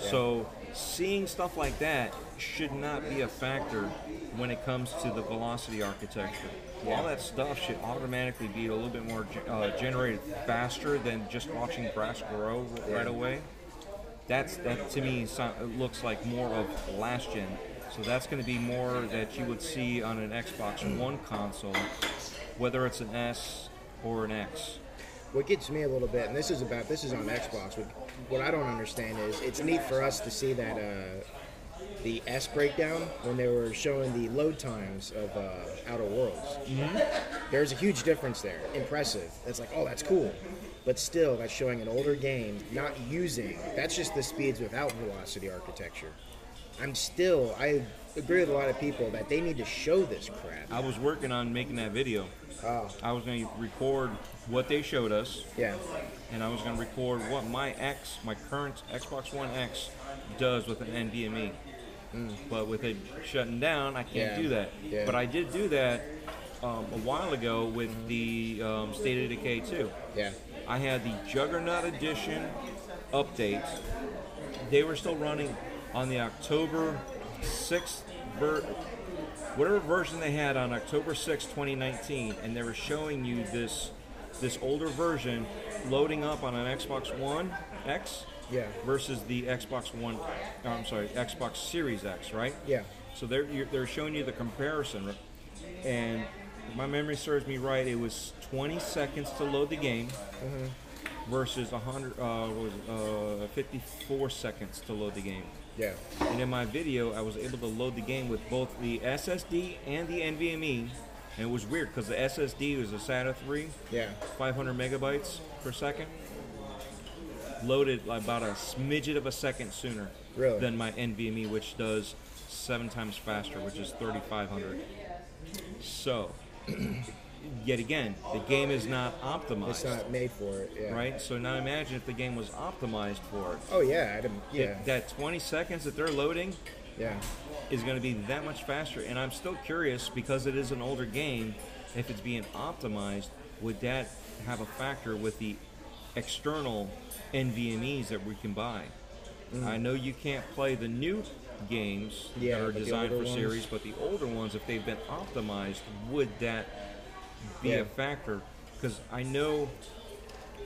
So seeing stuff like that should not be a factor when it comes to the velocity architecture. All that stuff should automatically be a little bit more generated faster than just watching grass grow right away. That to me looks like more of last gen. So that's going to be more that you would see on an Xbox One console, whether it's an S or an X. What gets me a little bit, and this is on Xbox. What I don't understand is it's neat for us to see that the S breakdown when they were showing the load times of Outer Worlds. Mm-hmm. There's a huge difference there. Impressive. That's like, oh, that's cool. But still, that's showing an older game not using. That's just the speeds without velocity architecture. I agree with a lot of people that they need to show this crap. I was working on making that video. Oh. I was going to record what they showed us. Yeah. And I was going to record what my current Xbox One X does with an NVMe. Mm. But with it shutting down, I can't do that. Yeah. But I did do that a while ago with the State of Decay 2. Yeah. I had the Juggernaut Edition updates. They were still running on the October 6th whatever version they had on October 6, 2019, and they were showing you this older version loading up on an Xbox One X versus the Xbox Series X, right? Yeah. So they're showing you the comparison, and if my memory serves me right, it was 20 seconds to load the game. Mm-hmm. versus 54 seconds to load the game. Yeah. And in my video, I was able to load the game with both the SSD and the NVMe. And it was weird because the SSD was a SATA 3. Yeah. 500 megabytes per second. Loaded about a smidget of a second sooner than my NVMe, which does 7 times faster, which is 3,500. So, yet again, the game is not optimized. It's not made for it, yeah. Right? So now imagine if the game was optimized for it. Oh, yeah. That 20 seconds that they're loading is going to be that much faster. And I'm still curious, because it is an older game, if it's being optimized, would that have a factor with the external NVMEs that we can buy? Mm. I know you can't play the new games that are designed for series, but the older ones, if they've been optimized, would that be a factor? Because I know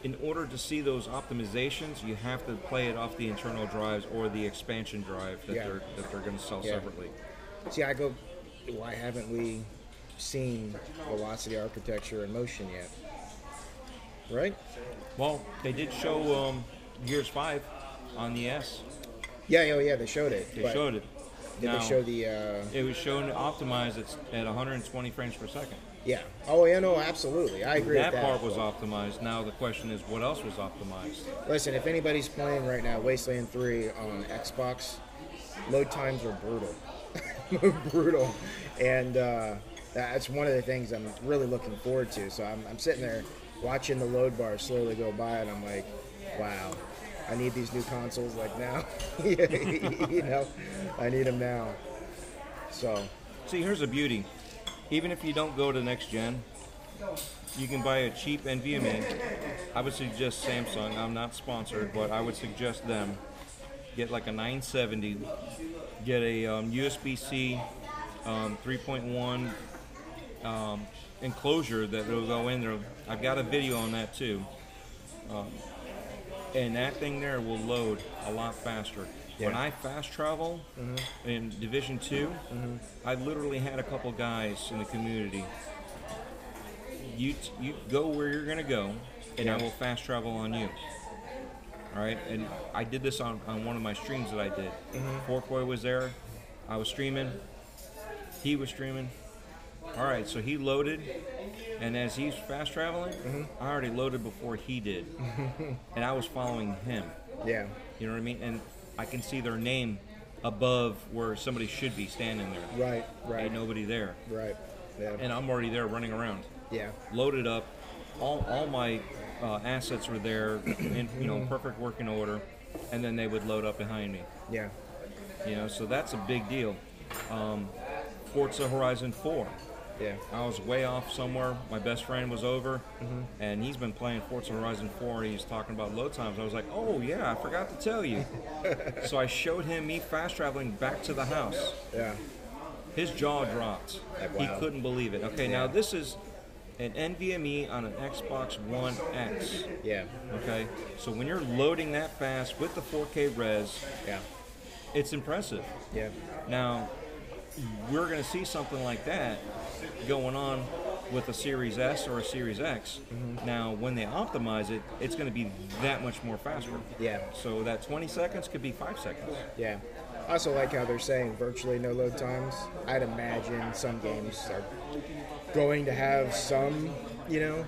in order to see those optimizations, you have to play it off the internal drives or the expansion drive that they're going to sell separately. See, I go, why haven't we seen velocity architecture in motion yet? Right? Well, they did show Gears 5 on the S. Yeah, they showed it. They showed it. Did they show the... It was shown optimized at 120 frames per second. Yeah. Oh, yeah, no, absolutely. I agree with that. That part was optimized. Now the question is, what else was optimized? Listen, if anybody's playing right now Wasteland 3 on Xbox, load times are brutal. Brutal. And that's one of the things I'm really looking forward to. So I'm sitting there watching the load bar slowly go by, and I'm like, wow, I need these new consoles like now. You know, I need them now. So, see, here's the beauty. Even if you don't go to next gen, you can buy a cheap NVMe. I would suggest Samsung. I'm not sponsored, but I would suggest them. Get like a 970. Get a USB-C 3.1 enclosure that will go in there. I've got a video on that too. And that thing there will load a lot faster. Yeah. When I fast travel in Division 2, I literally had a couple guys in the community. You go where you're going to go, and I will fast travel on you. All right? And I did this on one of my streams that I did. Forkboy was there. I was streaming. He was streaming. All right, so he loaded, and as he's fast traveling, I already loaded before he did, and I was following him. Yeah, you know what I mean. And I can see their name above where somebody should be standing there. Right. Ain't nobody there. Right. Yeah. And I'm already there, running around. Yeah. Loaded up. All my assets were there, in perfect working order, and then they would load up behind me. Yeah. You know, so that's a big deal. Forza Horizon 4. Yeah. I was way off somewhere. My best friend was over, and he's been playing Forza Horizon 4, and he's talking about load times. I was like, oh, yeah, I forgot to tell you. So I showed him me fast-traveling back to the house. Yeah. His jaw dropped. Like, wow. He couldn't believe it. Okay, now this is an NVMe on an Xbox One X. Yeah. Okay? So when you're loading that fast with the 4K res, it's impressive. Yeah. Now, we're going to see something like that going on with a Series S or a Series X. Now, when they optimize it, it's going to be that much more faster. Yeah. So that 20 seconds could be 5 seconds. Yeah. I also like how they're saying virtually no load times. I'd imagine some games are going to have some, you know,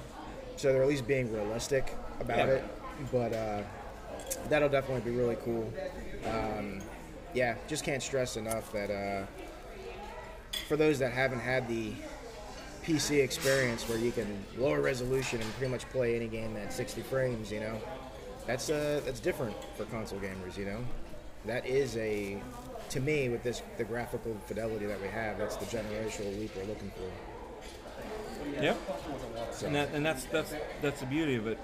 so they're at least being realistic about it. But that'll definitely be really cool. Yeah, just can't stress enough that for those that haven't had the PC experience where you can lower resolution and pretty much play any game at 60 frames, you know, that's different for console gamers, you know. That is to me, with the graphical fidelity that we have, that's the generational leap we're looking for. Yep. So. And that's the beauty of it.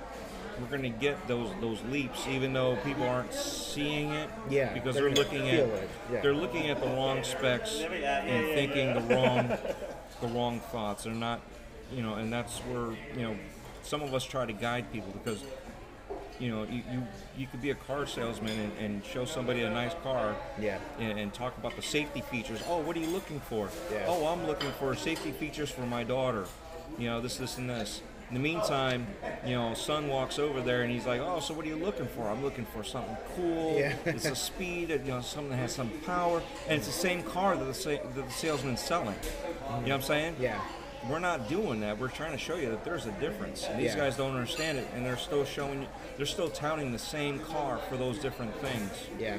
We're going to get those leaps, even though people aren't seeing it, because they're looking at they're looking at the wrong specs and thinking the wrong thoughts. They're not, you know, and that's where, you know, some of us try to guide people, because, you know, you could be a car salesman and show somebody a nice car, and talk about the safety features. Oh, what are you looking for? Oh, I'm looking for safety features for my daughter. You know, this, and this. In the meantime, you know, Sun walks over there and he's like, "Oh, so what are you looking for?" "I'm looking for something cool. Yeah. It's a speed, you know, something that has some power." And it's the same car that the salesman's selling. You know what I'm saying? Yeah. We're not doing that. We're trying to show you that there's a difference. And these guys don't understand it, and they're still showing, they're still touting the same car for those different things. Yeah.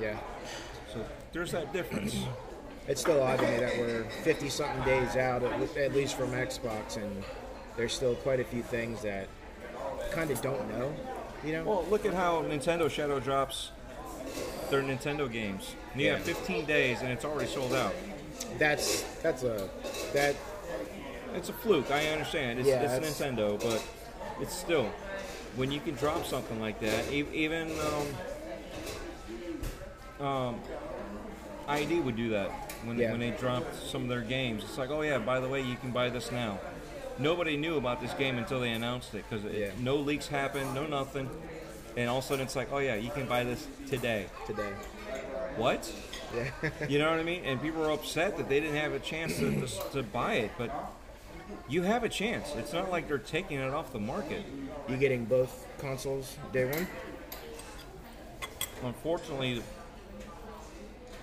Yeah. So there's that difference. It's still odd to me that we're 50-something days out, at least from Xbox, and there's still quite a few things that kind of don't know, you know? Well, look at how Nintendo shadow drops their Nintendo games. And you have 15 days, and it's already sold out. It's a fluke, I understand. It's Nintendo, but it's still, when you can drop something like that, even ID would do that when they dropped some of their games. It's like, oh yeah, by the way, you can buy this now. Nobody knew about this game until they announced it, because no leaks happened, no nothing, and all of a sudden it's like, oh yeah, you can buy this today. What? Yeah. You know what I mean? And people were upset that they didn't have a chance to buy it, but you have a chance. It's not like they're taking it off the market. You getting both consoles day one? Unfortunately,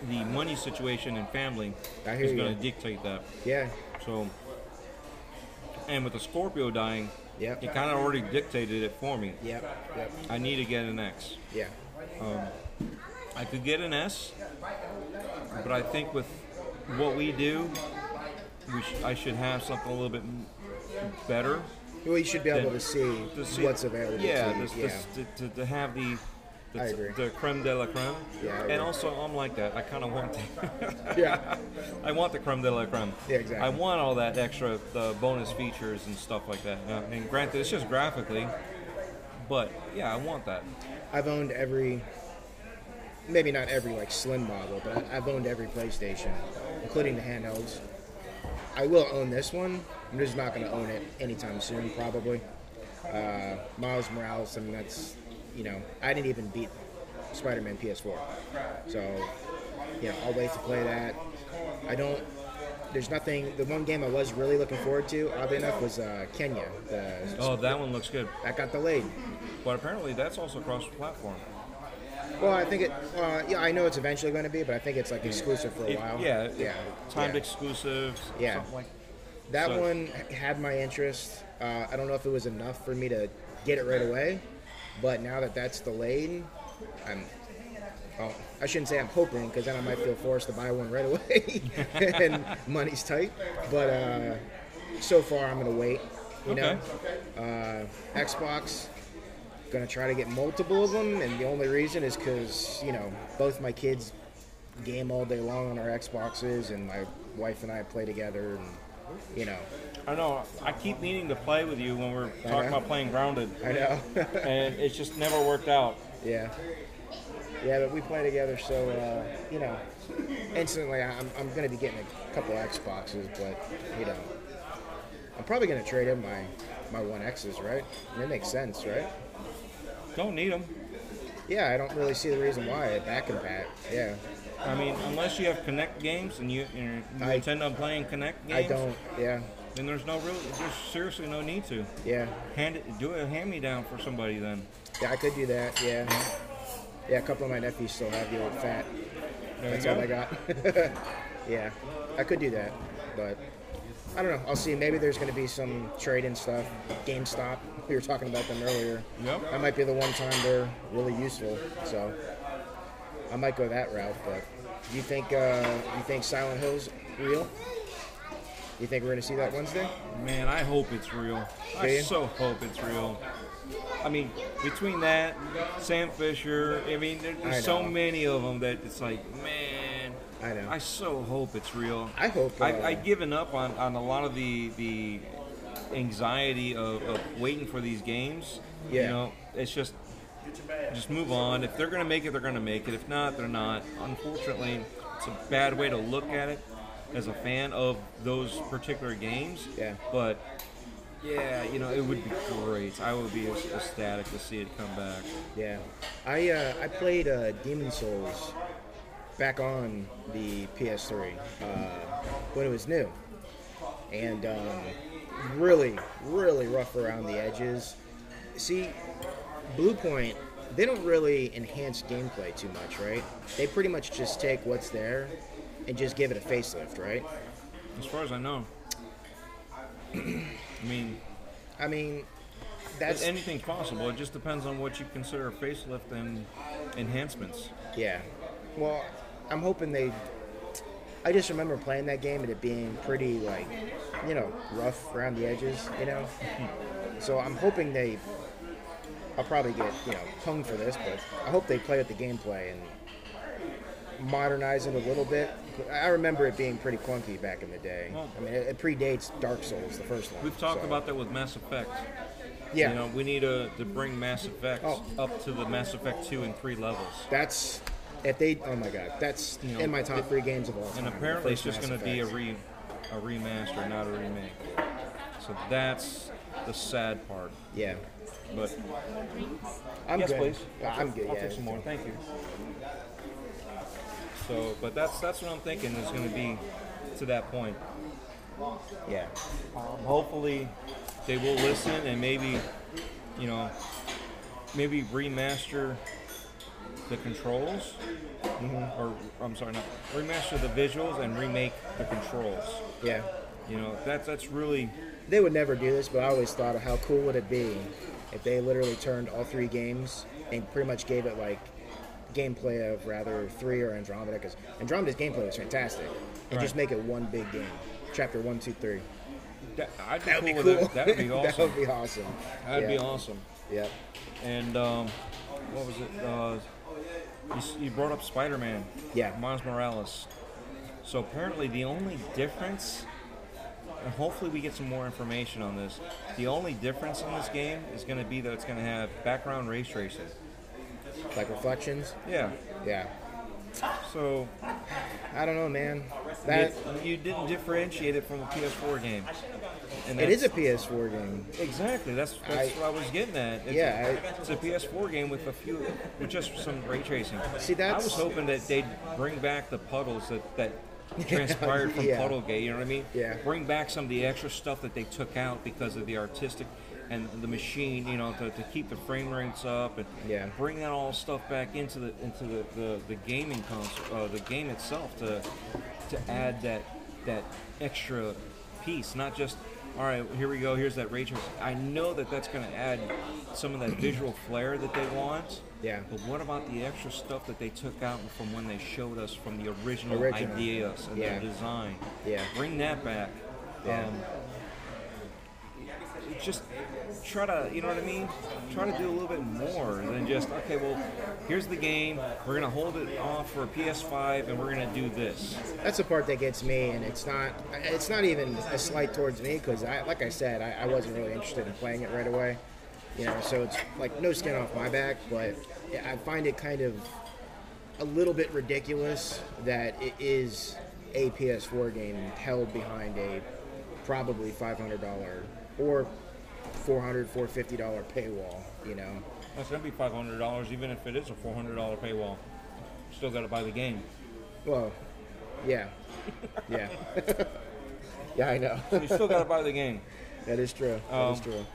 the money situation and family is going to dictate that. Yeah. So, and with the Scorpio dying, it kind of already dictated it for me. Yep. I need to get an X. Yeah. I could get an S, but I think with what we do, I should have something a little bit better. Well, you should be able to see what's available. Yeah, to have the creme de la creme. Yeah, and also, I'm like that. I kind of want that. Yeah. I want the creme de la creme. Yeah, exactly. I want all that extra, the bonus features and stuff like that. And granted, it's just graphically, but yeah, I want that. I've owned every... Maybe not every slim model, but I've owned every PlayStation, including the handhelds. I will own this one. I'm just not going to own it anytime soon, probably. Miles Morales, I mean, that's, you know, I didn't even beat Spider-Man PS4. So, you know, I'll wait to play that. There's nothing. The one game I was really looking forward to, oddly enough, was Kenya. That one looks good. That got delayed. But apparently that's also cross-platform. Well, I think it. I know it's eventually going to be, but I think it's exclusive for a while. Timed exclusive. Yeah, something like that. That one had my interest. I don't know if it was enough for me to get it right away, but now that that's delayed, I shouldn't say I'm hoping, because then I might feel forced to buy one right away, and money's tight. But so far, I'm going to wait. You know, Xbox. Going to try to get multiple of them, and the only reason is because, you know, both my kids game all day long on our Xboxes, and my wife and I play together, and, you know. I know. I keep meaning to play with you when we're talking about playing Grounded. I know. And it's just never worked out. Yeah. Yeah, but we play together, so, you know, instantly I'm going to be getting a couple Xboxes, but, you know, I'm probably going to trade in my One X's, right? And it makes sense, right? Don't need them. Yeah, I don't really see the reason why. Back and pat. Yeah. I mean, unless you have Kinect games and you intend on playing Kinect games. I don't. Yeah. Then there's seriously no need to. Yeah. Do a hand-me-down for somebody then. Yeah, I could do that. Yeah. Yeah, a couple of my nephews still have the old fat. That's all I got. Yeah, I could do that, but I don't know. I'll see. Maybe there's going to be some trade-in stuff. GameStop. We were talking about them earlier. Yep. That might be the one time they're really useful. So I might go that route. But do you think Silent Hill's real? You think we're going to see that Wednesday? Man, I hope it's real. I so hope it's real. I mean, between that, Sam Fisher, I mean, there's so many of them that it's like, man. I know. I so hope it's real. I hope. I've given up on a lot of the anxiety of waiting for these games. Yeah. You know, it's just move on. If they're going to make it, they're going to make it. If not, they're not. Unfortunately, it's a bad way to look at it as a fan of those particular games. Yeah. But, yeah, you know, it would be great. I would be ecstatic to see it come back. Yeah. I played Demon's Souls back on the PS3 when it was new. And really, really rough around the edges. See, Blue Point, they don't really enhance gameplay too much, right? They pretty much just take what's there and just give it a facelift, right? As far as I know. I mean, that's... Anything's possible. It just depends on what you consider facelift and enhancements. Yeah. Well, I'm hoping they... I just remember playing that game and it being pretty, like, you know, rough around the edges, you know? So I'm hoping they... I'll probably get, you know, hung for this, but I hope they play with the gameplay and modernize it a little bit. I remember it being pretty clunky back in the day. Well, I mean, it predates Dark Souls, the first one. We've talked about that with Mass Effect. Yeah. You know, we need to bring Mass Effect up to the Mass Effect 2 and 3 levels. That's... If they, oh my god, that's you know, in my top three games of all time. And apparently it's just going to be a remaster, not a remake. So that's the sad part. Yeah. But I'm yes, good. Please. I'm good. I'll take some more. Thank you. So, but that's what I'm thinking is going to be to that point. Yeah. Hopefully, they will listen and maybe, you know, maybe remaster. The controls, mm-hmm. or I'm sorry, not remaster the visuals and remake the controls. Yeah, you know that's really. They would never do this, but I always thought of how cool would it be if they literally turned all three games and pretty much gave it like gameplay of rather 3 or Andromeda, because Andromeda's gameplay was fantastic, and just make it one big game, chapter 1, 2, 3. That would be cool. That would be awesome. That would be awesome. That'd be awesome. Yeah. And what was it? You brought up Spider-Man. Yeah. Miles Morales. So apparently the only difference, and hopefully we get some more information on this, the only difference in this game is going to be that it's going to have background ray tracing. Like reflections? Yeah. Yeah. So, I don't know, man. You didn't differentiate it from a PS4 game. And it is a PS4 game. Exactly. That's what I was getting at. It's a PS4 game with just some ray tracing. See, I was hoping that they'd bring back the puddles that transpired from Puddlegate. You know what I mean? Yeah. Bring back some of the extra stuff that they took out because of the artistic and the machine, you know, to keep the frame rates up and bring that all stuff back into the gaming console, the game itself, to add that extra piece, not just all right, here we go, here's that ray tracing. I know that's going to add some of that visual flair that they want. Yeah. But what about the extra stuff that they took out from when they showed us from the original ideas and their design? Yeah. Bring that back. Yeah. Just try to, you know what I mean? Try to do a little bit more than just, okay, well, here's the game. We're going to hold it off for a PS5, and we're going to do this. That's the part that gets me, and it's not even a slight towards me because, like I said, I wasn't really interested in playing it right away. You know, so it's like no skin off my back, but I find it kind of a little bit ridiculous that it is a PS4 game held behind a probably $500 or $450 paywall, you know. That's going to be $500, even if it is a $400 paywall. Still got to buy the game. Well, yeah. Yeah. Yeah, I know. You still got to buy the game. That is true. That is true.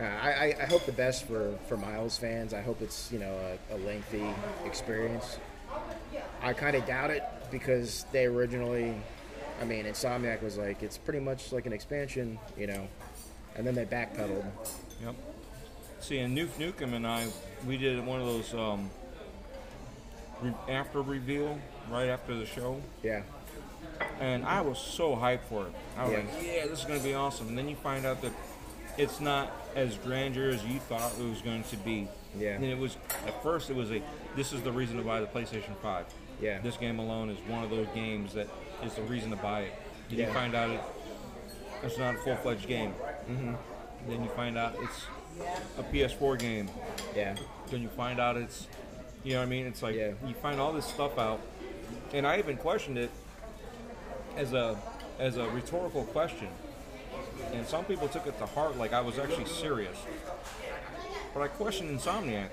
I hope the best for Miles fans. I hope it's, you know, a lengthy experience. I kind of doubt it because they originally... I mean, Insomniac was like, it's pretty much like an expansion, you know, and then they backpedaled. Yep. See, and Nuke Nukem and I, we did one of those after reveal, right after the show. Yeah. And I was so hyped for it. I was like, yeah, this is going to be awesome. And then you find out that it's not as grandeur as you thought it was going to be. Yeah. And it was, at first, it was this is the reason to buy the PlayStation 5. Yeah. This game alone is one of those games that is the reason to buy it. You find out it's not a full-fledged game. Mm-hmm. Then you find out it's a PS4 game. Yeah. Then you find out it's, you know what I mean? It's like you find all this stuff out. And I even questioned it as a rhetorical question. And some people took it to heart like I was actually serious. But I questioned Insomniac.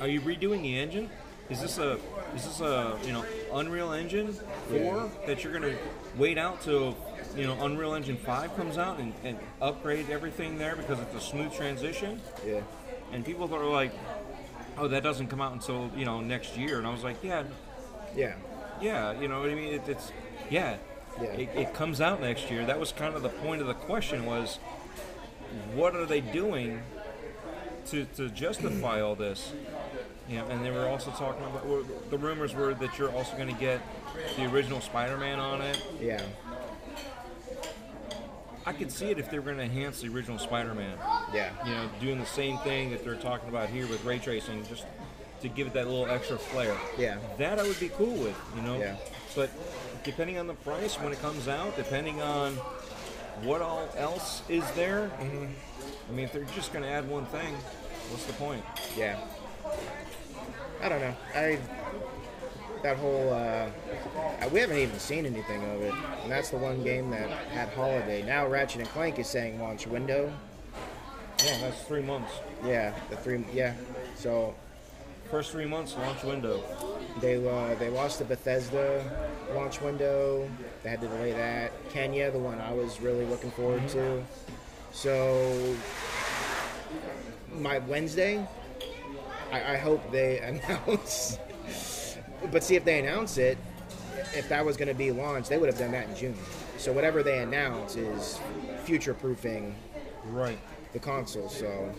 Are you redoing the engine? Is this a Unreal Engine 4 that you're gonna wait out till Unreal Engine 5 comes out and upgrade everything there because it's a smooth transition? Yeah. And people are like, oh, that doesn't come out until next year, and I was like, yeah, you know what I mean? It comes out next year. That was kind of the point of the question was, what are they doing to justify all this? And they were also talking about, the rumors were that you're also going to get the original Spider-Man on it. Yeah. I could see it if they were going to enhance the original Spider-Man. Yeah. Doing the same thing that they're talking about here with ray tracing, just to give it that little extra flair. Yeah. That I would be cool with, Yeah. But depending on the price when it comes out, depending on what all else is there, I mean, if they're just going to add one thing, what's the point? Yeah. I don't know. We haven't even seen anything of it, and that's the one game that had holiday. Now Ratchet & Clank is saying launch window. Yeah, that's 3 months. Yeah, so... First 3 months, launch window. They lost the Bethesda launch window. They had to delay that. Kenya, the one I was really looking forward to. So, my Wednesday, I hope they announce... But see, if they announce it, if that was going to be launched, they would have done that in June. So whatever they announce is future-proofing the console. So,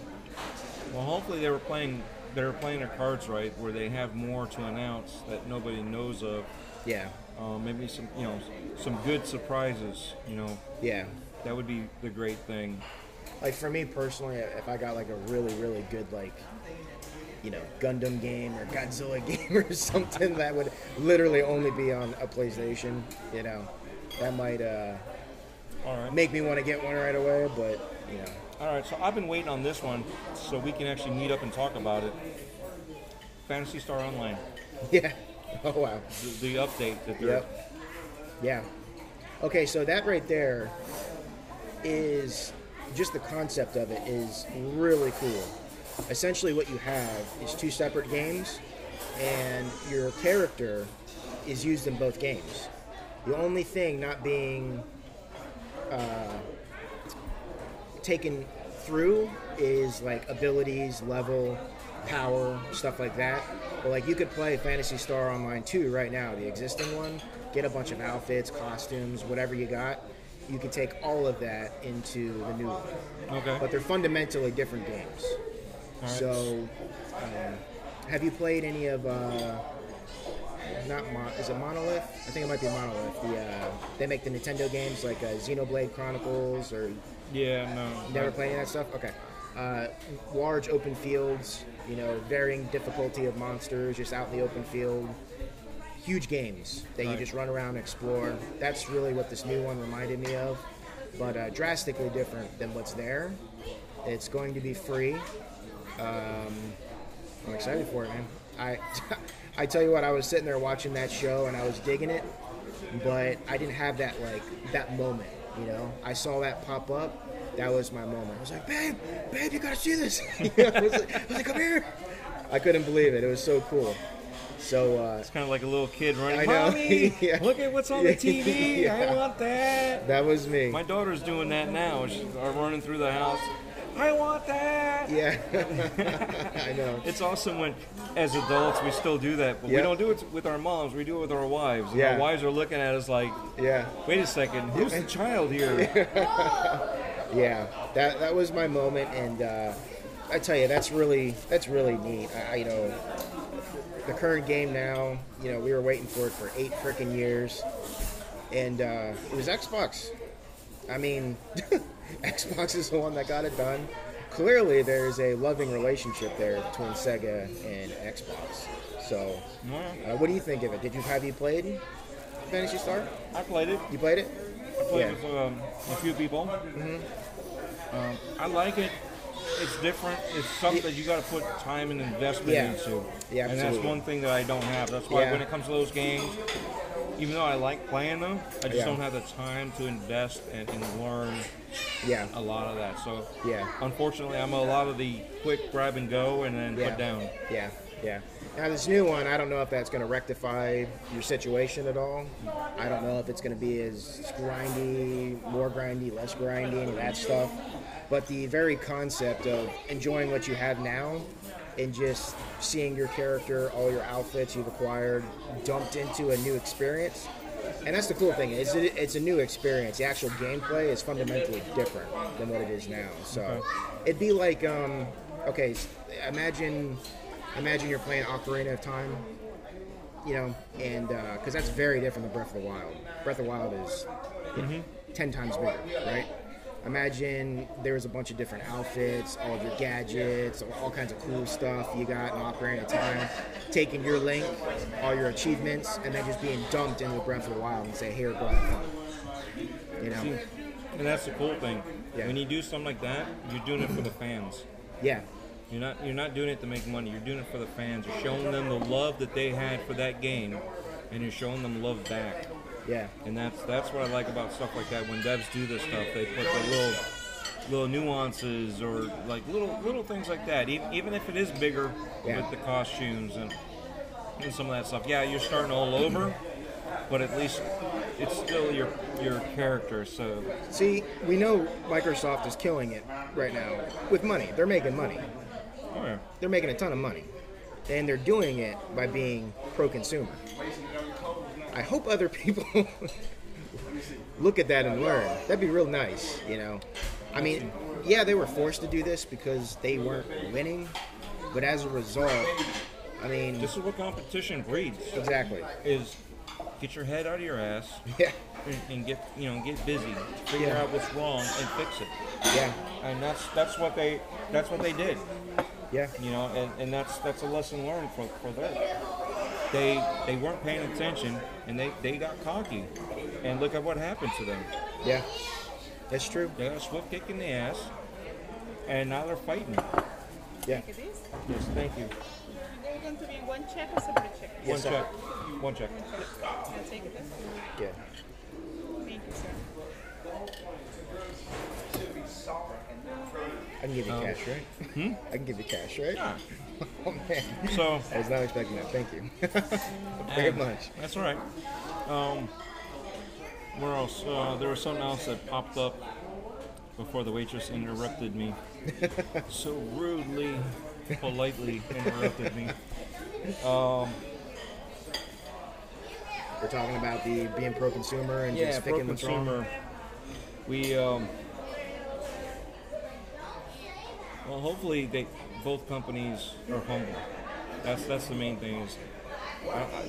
well, hopefully they were playing their cards right, where they have more to announce that nobody knows of. Yeah. Maybe some good surprises. Yeah. That would be the great thing. Like for me personally, if I got like a really really good Gundam game or Godzilla game or something that would literally only be on a PlayStation, that might make me want to get one right away, but, All right, so I've been waiting on this one so we can actually meet up and talk about it. Phantasy Star Online. Yeah. Oh, wow. The update that they're... Yep. Yeah. Okay, so that right there is... Just the concept of it is really cool. Essentially what you have is two separate games, and your character is used in both games. The only thing not being taken through is like abilities, level, power, stuff like that. But like you could play Phantasy Star Online 2 right now, the existing one, get a bunch of outfits, costumes, whatever you got. You could take all of that into the new one. Okay. But they're fundamentally different games. Right. So, have you played any of, is it Monolith? I think it might be Monolith. They make the Nintendo games like Xenoblade Chronicles or... Yeah, no. Never played any of that stuff? Okay. Large open fields, varying difficulty of monsters just out in the open field. Huge games that you just run around and explore. That's really what this new one reminded me of, but drastically different than what's there. It's going to be free. I'm excited for it, man. I tell you what, I was sitting there watching that show and I was digging it, but I didn't have that moment, I saw that pop up. That was my moment. I was like, babe, you gotta see this. I was like, come here. I couldn't believe it. It was so cool. So it's kind of like a little kid running. Mommy, look at what's on the TV. Yeah. I want that. That was me. My daughter's doing that now. She's running through the house. I want that. Yeah, I know. It's awesome when, as adults, we still do that, but we don't do it with our moms. We do it with our wives. And our wives are looking at us like, wait a second, who's the child here? Yeah, that was my moment, and I tell you, that's really neat. The current game now, we were waiting for it for 8 freaking years, and it was Xbox. I mean, Xbox is the one that got it done. Clearly, there's a loving relationship there between Sega and Xbox. So, what do you think of it? Have you played Phantasy Star? I played it. You played it? I played it with a few people. Mm-hmm. I like it. It's different. It's something that you got to put time and investment into. Yeah, absolutely. And that's one thing that I don't have. That's why when it comes to those games, even though I like playing them, I just don't have the time to invest and learn a lot of that. So unfortunately, I'm a lot of the quick grab and go and then put down. Yeah, yeah. Now this new one, I don't know if that's going to rectify your situation at all. I don't know if it's going to be as grindy, more grindy, less grindy, any of that stuff. But the very concept of enjoying what you have now and just seeing your character, all your outfits you've acquired, dumped into a new experience. And that's the cool thing, is it's a new experience. The actual gameplay is fundamentally different than what it is now. So it'd be like, okay, imagine you're playing Ocarina of Time, you know, and because that's very different than Breath of the Wild. Breath of the Wild is 10 times bigger, right? Imagine there was a bunch of different outfits, all of your gadgets, all kinds of cool stuff you got in Ocarina of Time, taking your Link, all your achievements, and then just being dumped into Breath of the Wild and say, here, go ahead. You know? And that's the cool thing. Yeah. When you do something like that, you're doing it for the fans. Yeah. You're not doing it to make money. You're doing it for the fans. You're showing them the love that they had for that game, and you're showing them love back. Yeah. And that's what I like about stuff like that. When devs do this stuff, they put the little nuances or like little things like that. Even if it is bigger with the costumes and some of that stuff. Yeah, you're starting all over, but at least it's still your character. So see, we know Microsoft is killing it right now with money. They're making money. Oh, yeah. They're making a ton of money, and they're doing it by being pro-consumer. I hope other people look at that and learn. That'd be real nice, you know. I mean, yeah, they were forced to do this because they weren't winning, but as a result, I mean... This is what competition breeds. Exactly. Is get your head out of your ass and get busy, figure out what's wrong and fix it. Yeah. And that's what they did. Yeah. You know, and that's a lesson learned for them. They weren't paying attention, and they got cocky. And look at what happened to them. Yeah, that's true. They got a swift kick in the ass, and now they're fighting. Yeah. Yes, thank you. They're going to be one check or separate check? Yes, one check. One check. I'll take it then. Yeah. Thank you, sir. I can give you cash, right? I can give you cash, right? Yeah. Oh, man. So, I was not expecting that. Thank you. Very much. That's all right. Where else? There was something else that popped up before the waitress interrupted me. So rudely, politely interrupted me. We're talking about the being pro-consumer and just picking what's wrong. Yeah, pro-consumer. We... Well, hopefully both companies are humble. That's the main thing. Is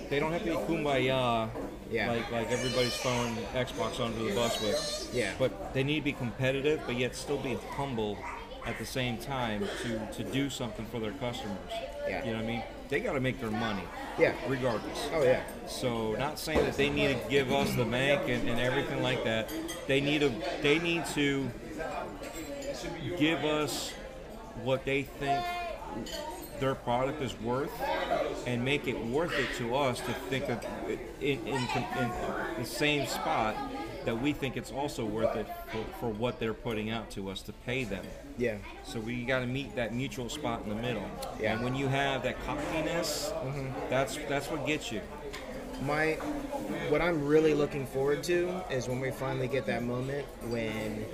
they don't have to be kumbaya like everybody's throwing Xbox under the bus with. Yeah. But they need to be competitive, but yet still be humble at the same time to do something for their customers. Yeah. You know what I mean? They got to make their money. Yeah. Regardless. Oh yeah. So not saying that they need to give us the bank and everything like that. They need to give us what they think their product is worth, and make it worth it to us to think of it in the same spot that we think it's also worth it for what they're putting out to us to pay them. Yeah. So we got to meet that mutual spot in the middle. Yeah. And when you have that cockiness, that's what gets you. What I'm really looking forward to is when we finally get that moment when.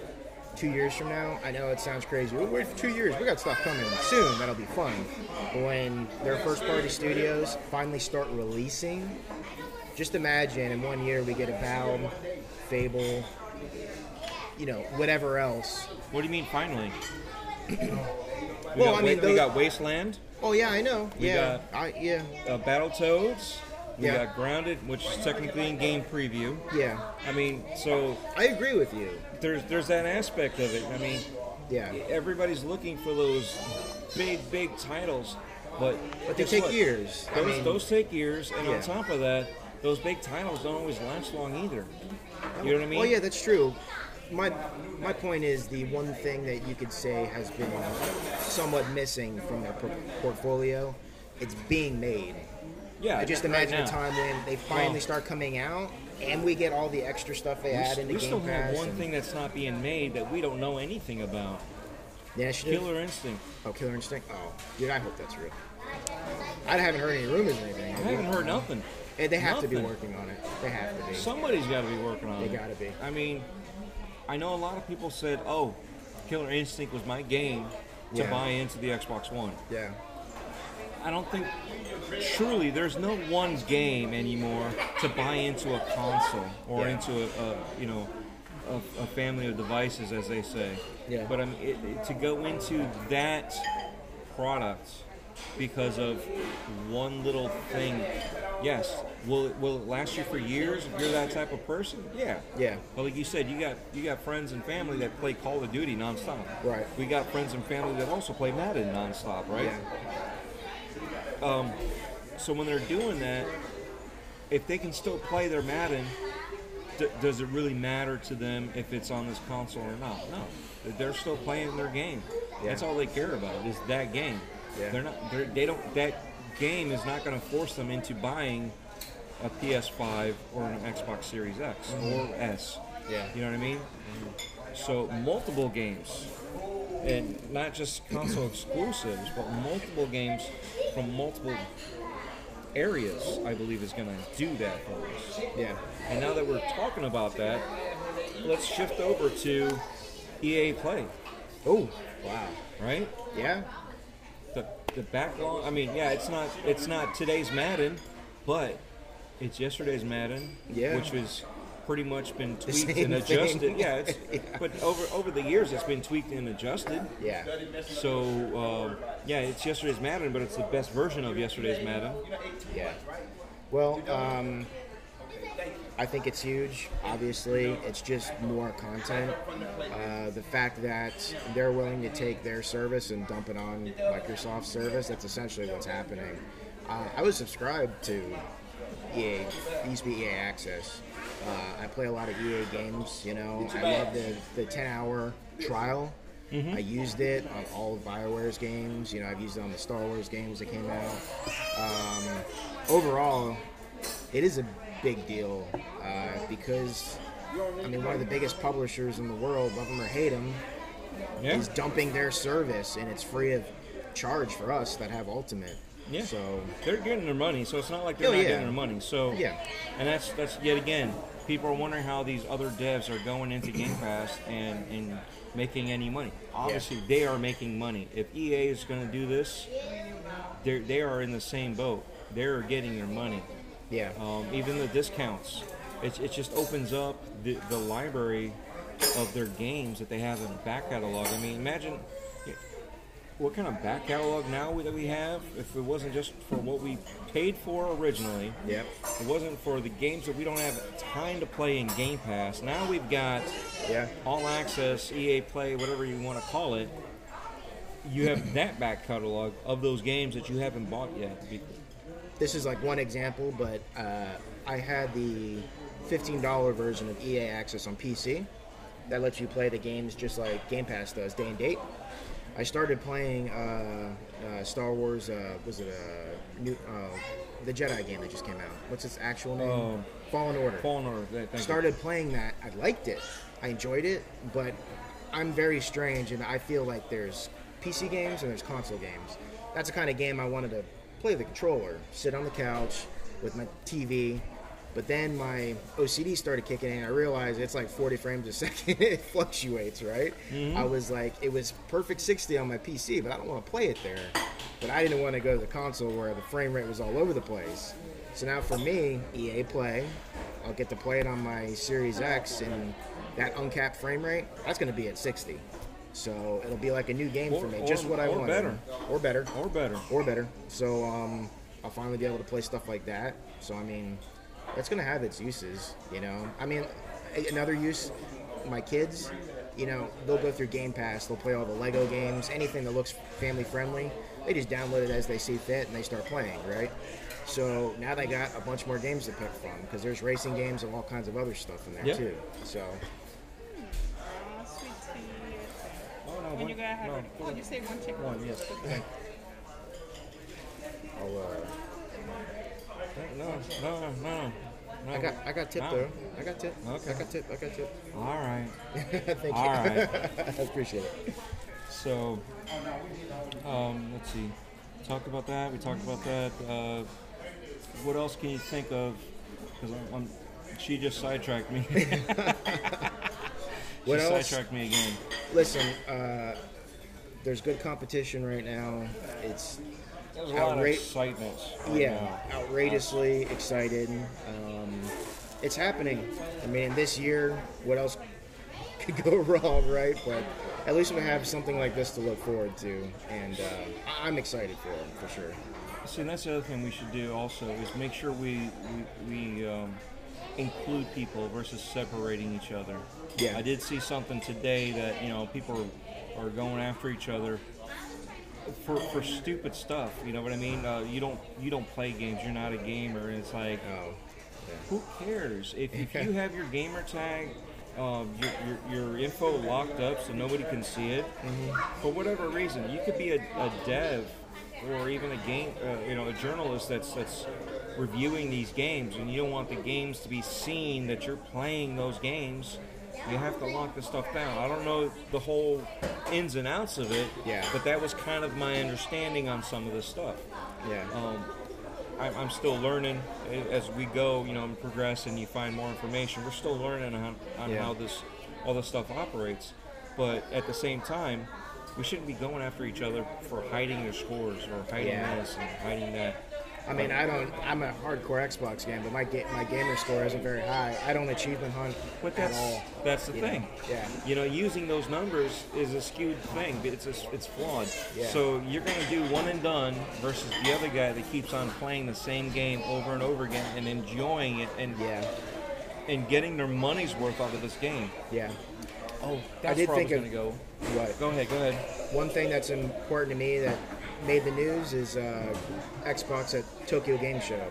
2 years from now, I know it sounds crazy. We'll wait for 2 years. We got stuff coming soon. That'll be fun. When their first-party studios finally start releasing, just imagine in 1 year we get a Valve, Fable, whatever else. What do you mean finally? We got Wasteland. Oh yeah, I know. We got Battletoads. We got Grounded, which is technically in-game preview. Yeah. I mean, so... I agree with you. There's that aspect of it. I mean, everybody's looking for those big titles, but they take years. Those take years, and on top of that, those big titles don't always last long either. You know what I mean? Oh, yeah, that's true. My point is the one thing that you could say has been somewhat missing from their portfolio, it's being made. Yeah, I just imagine a time when they finally start coming out, and we get all the extra stuff they add in the Game Pass. We still have one thing that's not being made that we don't know anything about. Killer Instinct. Oh, Killer Instinct. Oh, dude, I hope that's real. I haven't heard any rumors or anything. I haven't heard nothing. They have to be working on it. They have to be. Somebody's got to be working on it. They got to be. I mean, I know a lot of people said, oh, Killer Instinct was my game to buy into the Xbox One. Yeah. I don't think, truly, there's no one game anymore to buy into a console or into a, you know, a family of devices, as they say. Yeah. But I mean, to go into that product because of one little thing, yes. Will it last you for years if you're that type of person? Yeah. Yeah. But like you said, you got friends and family that play Call of Duty nonstop. Right. We got friends and family that also play Madden nonstop, right? Yeah. So when they're doing that, if they can still play their Madden, does it really matter to them if it's on this console or not? No. They're still playing their game. Yeah. That's all they care about is that game. Yeah. They don't. That game is not going to force them into buying a PS5 or an Xbox Series X or S. Yeah. You know what I mean? Mm-hmm. So multiple games, and not just console exclusives, but multiple games from multiple areas, I believe, is going to do that for us. Yeah. And now that we're talking about that, let's shift over to EA Play. Oh, wow. Right? Yeah. The backlog, I mean, yeah, it's not today's Madden, but it's yesterday's Madden, which has pretty much been tweaked and adjusted. Thing. Yeah, it's, but over the years, it's been tweaked and adjusted. Yeah. So, yeah, it's yesterday's Madden, but it's the best version of yesterday's Madden. Yeah. Well, I think it's huge. Obviously, it's just more content. The fact that they're willing to take their service and dump it on Microsoft's service, that's essentially what's happening. I was subscribed to EA, used to be EA Access. I play a lot of EA games, you know. I love the 10-hour trial. Mm-hmm. I used it on all of BioWare's games. You know, I've used it on the Star Wars games that came out. Overall, it is a big deal because, I mean, one of the biggest publishers in the world, love them or hate them, is dumping their service, and it's free of charge for us that have Ultimate. Yeah. So they're getting their money, so it's not like they're not getting their money. So and that's yet again, people are wondering how these other devs are going into Game Pass and making any money. Obviously, they are making money. If EA is going to do this, they are in the same boat. They're getting their money. Yeah. Even the discounts, it just opens up the library of their games that they have in the back catalog. I mean, imagine what kind of back catalog now that we have, if it wasn't just for what we paid for originally, it wasn't for the games that we don't have time to play in Game Pass. Now we've got All Access, EA Play, whatever you want to call it. You have that back catalog of those games that you haven't bought yet. This is like one example, but I had the $15 version of EA Access on PC. That lets you play the games just like Game Pass does, day and date. I started playing Star Wars, the Jedi game that just came out. What's its actual name? Fallen Order. Fallen Order. Started playing that. I liked it. I enjoyed it, but I'm very strange, and I feel like there's PC games and there's console games. That's the kind of game I wanted to play the controller, sit on the couch with my TV, but then my OCD started kicking in. I realized it's like 40 frames a second. It fluctuates, right? Mm-hmm. I was like, it was perfect 60 on my PC, but I don't want to play it there. But I didn't want to go to the console where the frame rate was all over the place. So now for me, EA Play, I'll get to play it on my Series X, and that uncapped frame rate, that's going to be at 60. So it'll be like a new game for me, just what I want. Or better. So I'll finally be able to play stuff like that. So, I mean, that's going to have its uses, you know. I mean, another use, my kids, you know, they'll go through Game Pass. They'll play all the Lego games, anything that looks family-friendly. They just download it as they see fit, and they start playing, right? So now they got a bunch more games to pick from because there's racing games and all kinds of other stuff in there, too. So... When you go ahead, oh, you say one chicken. One, yes. Okay. No. I got tip. Okay. I got tip. All right. Thank all you. Right. I appreciate it. So, let's see. talked about that. We talked about that. What else can you think of? Because she just sidetracked me. What else? Sidetracked me again. Listen, there's good competition right now. It's there's a lot of excitement. Right now. Outrageously excited. It's happening. I mean, this year, what else could go wrong, right? But at least we have something like this to look forward to, and I'm excited for it, for sure. See, and that's the other thing we should do also is make sure we include people versus separating each other. Yeah. I did see something today that, you know, people are going after each other for stupid stuff, you know what I mean? You don't play games, you're not a gamer, and it's like, oh, yeah. Who cares? If you have your gamer tag, your info locked up so nobody can see it, mm-hmm. for whatever reason, you could be a dev or even a game, a journalist that's reviewing these games, and you don't want the games to be seen that you're playing those games. You have to lock the stuff down. I don't know the whole ins and outs of it, yeah. but that was kind of my understanding on some of this stuff. Yeah. I'm still learning as we go, you know, and progress, and you find more information. We're still learning on yeah. how this, all this stuff operates, but at the same time, we shouldn't be going after each other for hiding your scores or hiding yeah. this and hiding that. I mean, I'm a hardcore Xbox game, but my gamer score isn't very high. I don't achievement hunt at all. That's the thing. Yeah. You know, using those numbers is a skewed thing. It's flawed. Yeah. So you're going to do one and done versus the other guy that keeps on playing the same game over and over again and enjoying it and yeah. and getting their money's worth out of this game. Yeah. Oh, that's where I was going to go. What? Go ahead. One thing that's important to me that made the news is Xbox at Tokyo Game Show.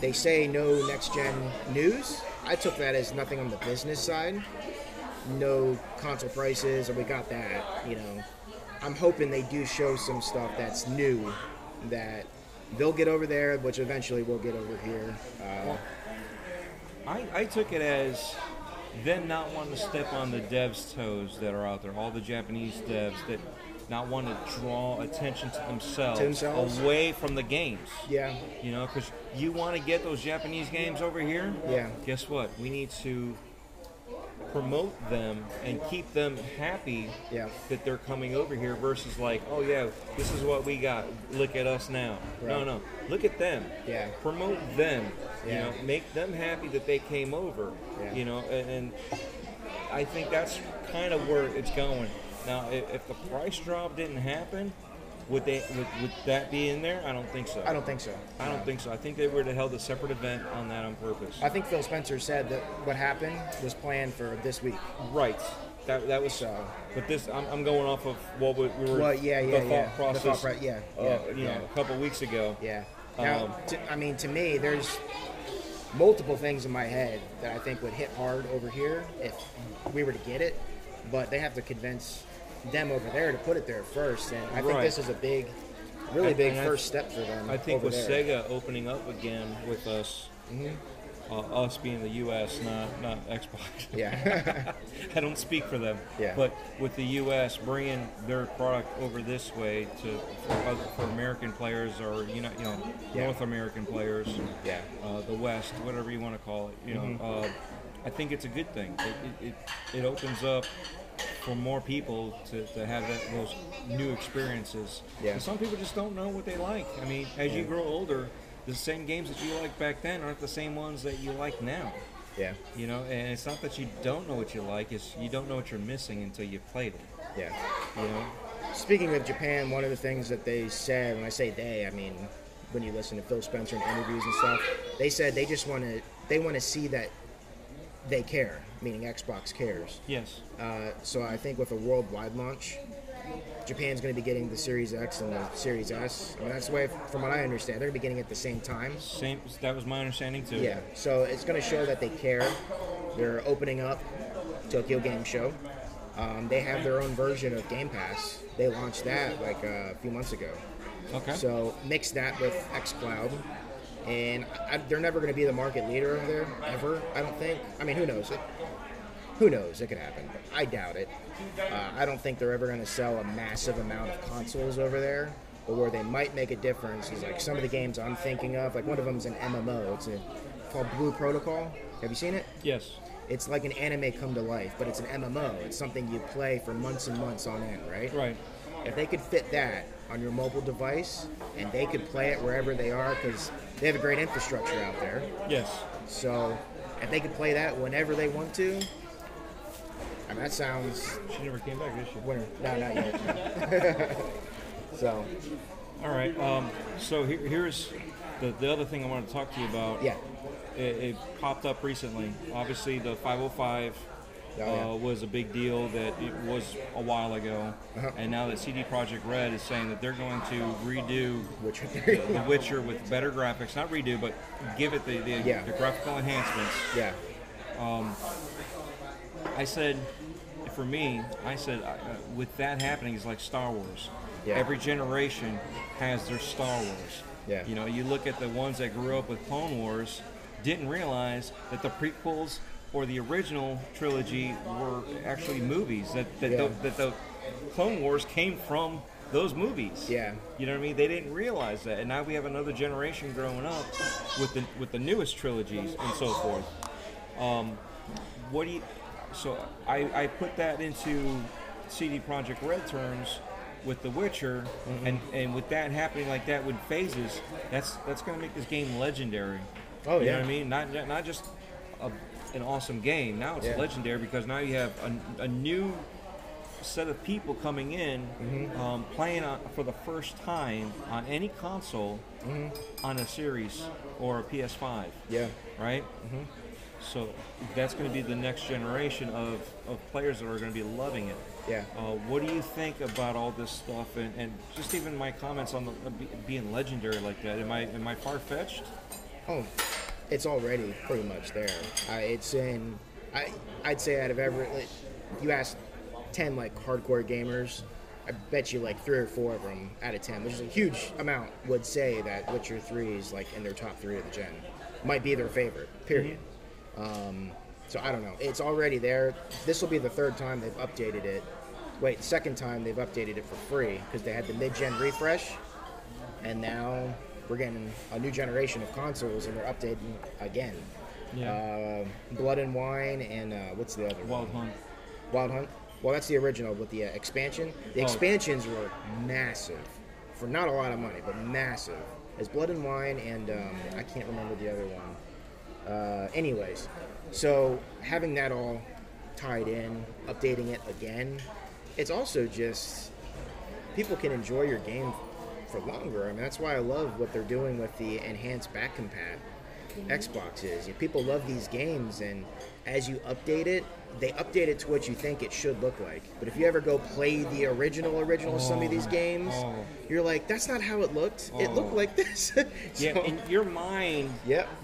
They say no next-gen news. I took that as nothing on the business side. No console prices, and we got that, you know. I'm hoping they do show some stuff that's new that they'll get over there, which eventually we'll get over here. I took it as them not wanting to step on the devs' toes that are out there, all the Japanese devs that not want to draw attention to themselves away from the games. Yeah. You know, because you want to get those Japanese games over here? Yeah. Guess what? We need to promote them and keep them happy yeah. that they're coming over here versus like, oh, yeah, this is what we got. Look at us now. Right. No. Look at them. Yeah. Promote them. Yeah. You know, make them happy that they came over. Yeah. You know, and I think that's kind of where it's going. Now, if the price drop didn't happen, would that be in there? I don't think so. I think they would have held a separate event on that on purpose. I think Phil Spencer said that what happened was planned for this week. Right. That was so. But this, I'm going off of what we were. Well, the thought process, a couple of weeks ago. Yeah. Now, to me, there's multiple things in my head that I think would hit hard over here if we were to get it. But they have to convince them over there to put it there first, and I think this is a really big first step for them. I think with Sega opening up again with us, mm-hmm. Us being the U.S., not Xbox. Yeah, I don't speak for them. Yeah. But with the U.S. bringing their product over this way for American players or yeah. North American players, yeah, the West, whatever you want to call it, you mm-hmm. know. I think it's a good thing. It opens up for more people to have those new experiences. Yeah. And some people just don't know what they like. I mean, as yeah. you grow older, the same games that you liked back then aren't the same ones that you like now. Yeah. You know, and it's not that you don't know what you like, it's you don't know what you're missing until you played it. Yeah. You know? Speaking of Japan, one of the things that they said, when I say they, I mean when you listen to Phil Spencer and interviews and stuff, they said they just want to see that they care, meaning Xbox cares. Yes. So I think with a worldwide launch, Japan's going to be getting the Series X and the Series S. I mean, that's the way, from what I understand, they're going to be getting it at the same time. Same. That was my understanding too. Yeah. So it's going to show that they care. They're opening up Tokyo Game Show. They have their own version of Game Pass. They launched that like a few months ago. Okay. So mix that with xCloud. And they're never going to be the market leader over there, ever, I don't think. I mean, who knows? Who knows? It could happen. But I doubt it. I don't think they're ever going to sell a massive amount of consoles over there. but where they might make a difference is like some of the games I'm thinking of. Like one of them is an MMO. It's called Blue Protocol. Have you seen it? Yes. It's like an anime come to life, but it's an MMO. It's something you play for months and months on end, right? Right. If they could fit that on your mobile device, and they could play it wherever they are, because they have a great infrastructure out there. Yes. So if they could play that whenever they want to, I mean, that sounds... She never came back, did she? Winter. No, not yet. So. All right. So here's the other thing I wanted to talk to you about. Yeah. It popped up recently. Obviously, the 505 was a big deal that it was a while ago. Uh-huh. And now that CD Projekt Red is saying that they're going to redo Witcher 3. The Witcher with better graphics. Not redo, but give it the graphical enhancements. Yeah. I said, for me, with that happening, it's like Star Wars. Yeah. Every generation has their Star Wars. Yeah. You know, you look at the ones that grew up with Clone Wars, didn't realize that the prequels or the original trilogy were actually movies. The Clone Wars came from those movies. Yeah. You know what I mean? They didn't realize that, and now we have another generation growing up with the newest trilogies and so forth. So I put that into CD Projekt Red terms with The Witcher, mm-hmm. and with that happening like that with phases, that's going to make this game legendary. Oh, you know what I mean? Not just an awesome game. Now it's legendary because now you have a new set of people coming in, mm-hmm. Playing for the first time on any console, mm-hmm. on a series or a PS5. Yeah. Right? Mm-hmm. So that's going to be the next generation of players that are going to be loving it. Yeah. What do you think about all this stuff, and just even my comments on being legendary like that? Am I far-fetched? Oh, it's already pretty much there. I'd say out of every, like, you asked 10 like hardcore gamers, I bet you like 3 or 4 of them out of 10, which is a huge amount, would say that Witcher 3 is like in their top 3 of the gen. Might be their favorite, period. Mm-hmm. So I don't know. It's already there. This will be the third time they've updated it. Second time they've updated it for free because they had the mid-gen refresh, and now we're getting a new generation of consoles and they're updating again. Yeah. Blood and Wine and what's the other one? Wild Hunt. Well, that's the original with the expansion. The expansions were massive for not a lot of money, but massive. It's Blood and Wine and I can't remember the other one. Anyways, so having that all tied in, updating it again, it's also just people can enjoy your game for longer. I mean, that's why I love what they're doing with the enhanced back compat Xboxes. People love these games, and as you update it, they update it to what you think it should look like. But if you ever go play the original some of these games, you're like, that's not how it looked. It looked like this. So, yeah, and your mind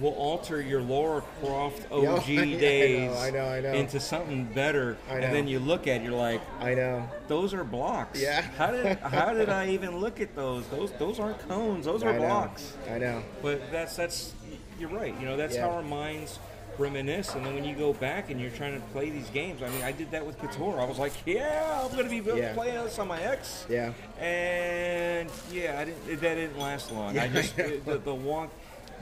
will alter your Lara Croft OG days I know. Into something better. And then you look at it, you're like, I know. Those are blocks. Yeah. How did I even look at those? Those aren't cones. Those are blocks. I know. But that's you're right. You know, that's how our minds reminisce, and then when you go back and you're trying to play these games, I mean, I did that with Kotor. I was like, I'm going to be playing this on my X. Yeah. And that didn't last long. I just the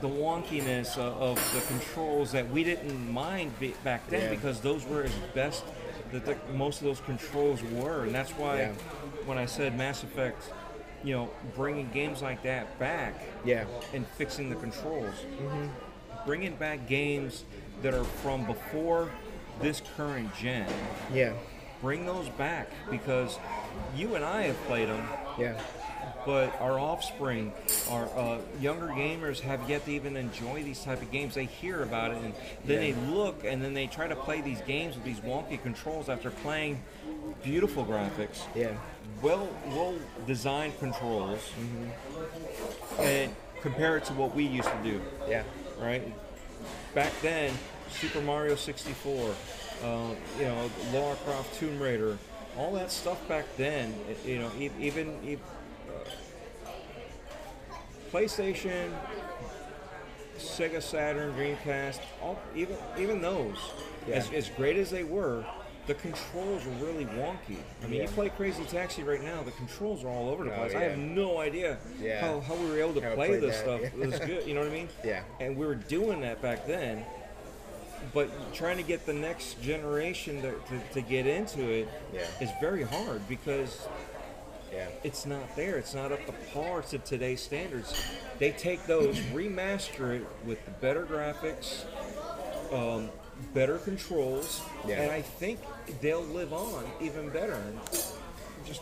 wonkiness of the controls that we didn't mind back then because those were as best that most of those controls were, and that's why when I said Mass Effect, you know, bringing games like that back, and fixing the controls, mm-hmm. bringing back games that are from before this current gen. Yeah. Bring those back because you and I have played them. Yeah. But our offspring, our younger gamers have yet to even enjoy these type of games. They hear about it and then they look and then they try to play these games with these wonky controls after playing beautiful graphics. Yeah. Well designed controls. Mm-hmm. And compare it to what we used to do. Yeah. Right? Back then, Super Mario 64, you know, Lara Croft, Tomb Raider, all that stuff back then, you know, even PlayStation, Sega Saturn, Dreamcast, all, even those, as great as they were, The controls are really wonky. I mean, you play Crazy Taxi right now, the controls are all over the place. I have no idea how we were able to play this stuff. It was good, you know what I mean? Yeah. And we were doing that back then, but trying to get the next generation to get into it is very hard because it's not there. It's not up to par to today's standards. They take those, remaster it with better graphics, better controls, and I think they'll live on even better. Just,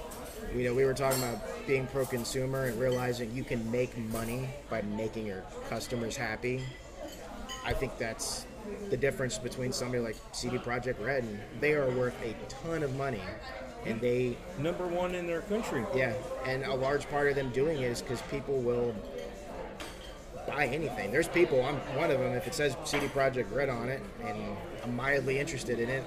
you know, we were talking about being pro-consumer and realizing you can make money by making your customers happy. I think that's the difference between somebody like CD Projekt Red, and they are worth a ton of money, and they number one in their country. Yeah, and a large part of them doing it is because people will buy anything. There's people, I'm one of them, if it says CD Projekt Red on it and I'm mildly interested in it,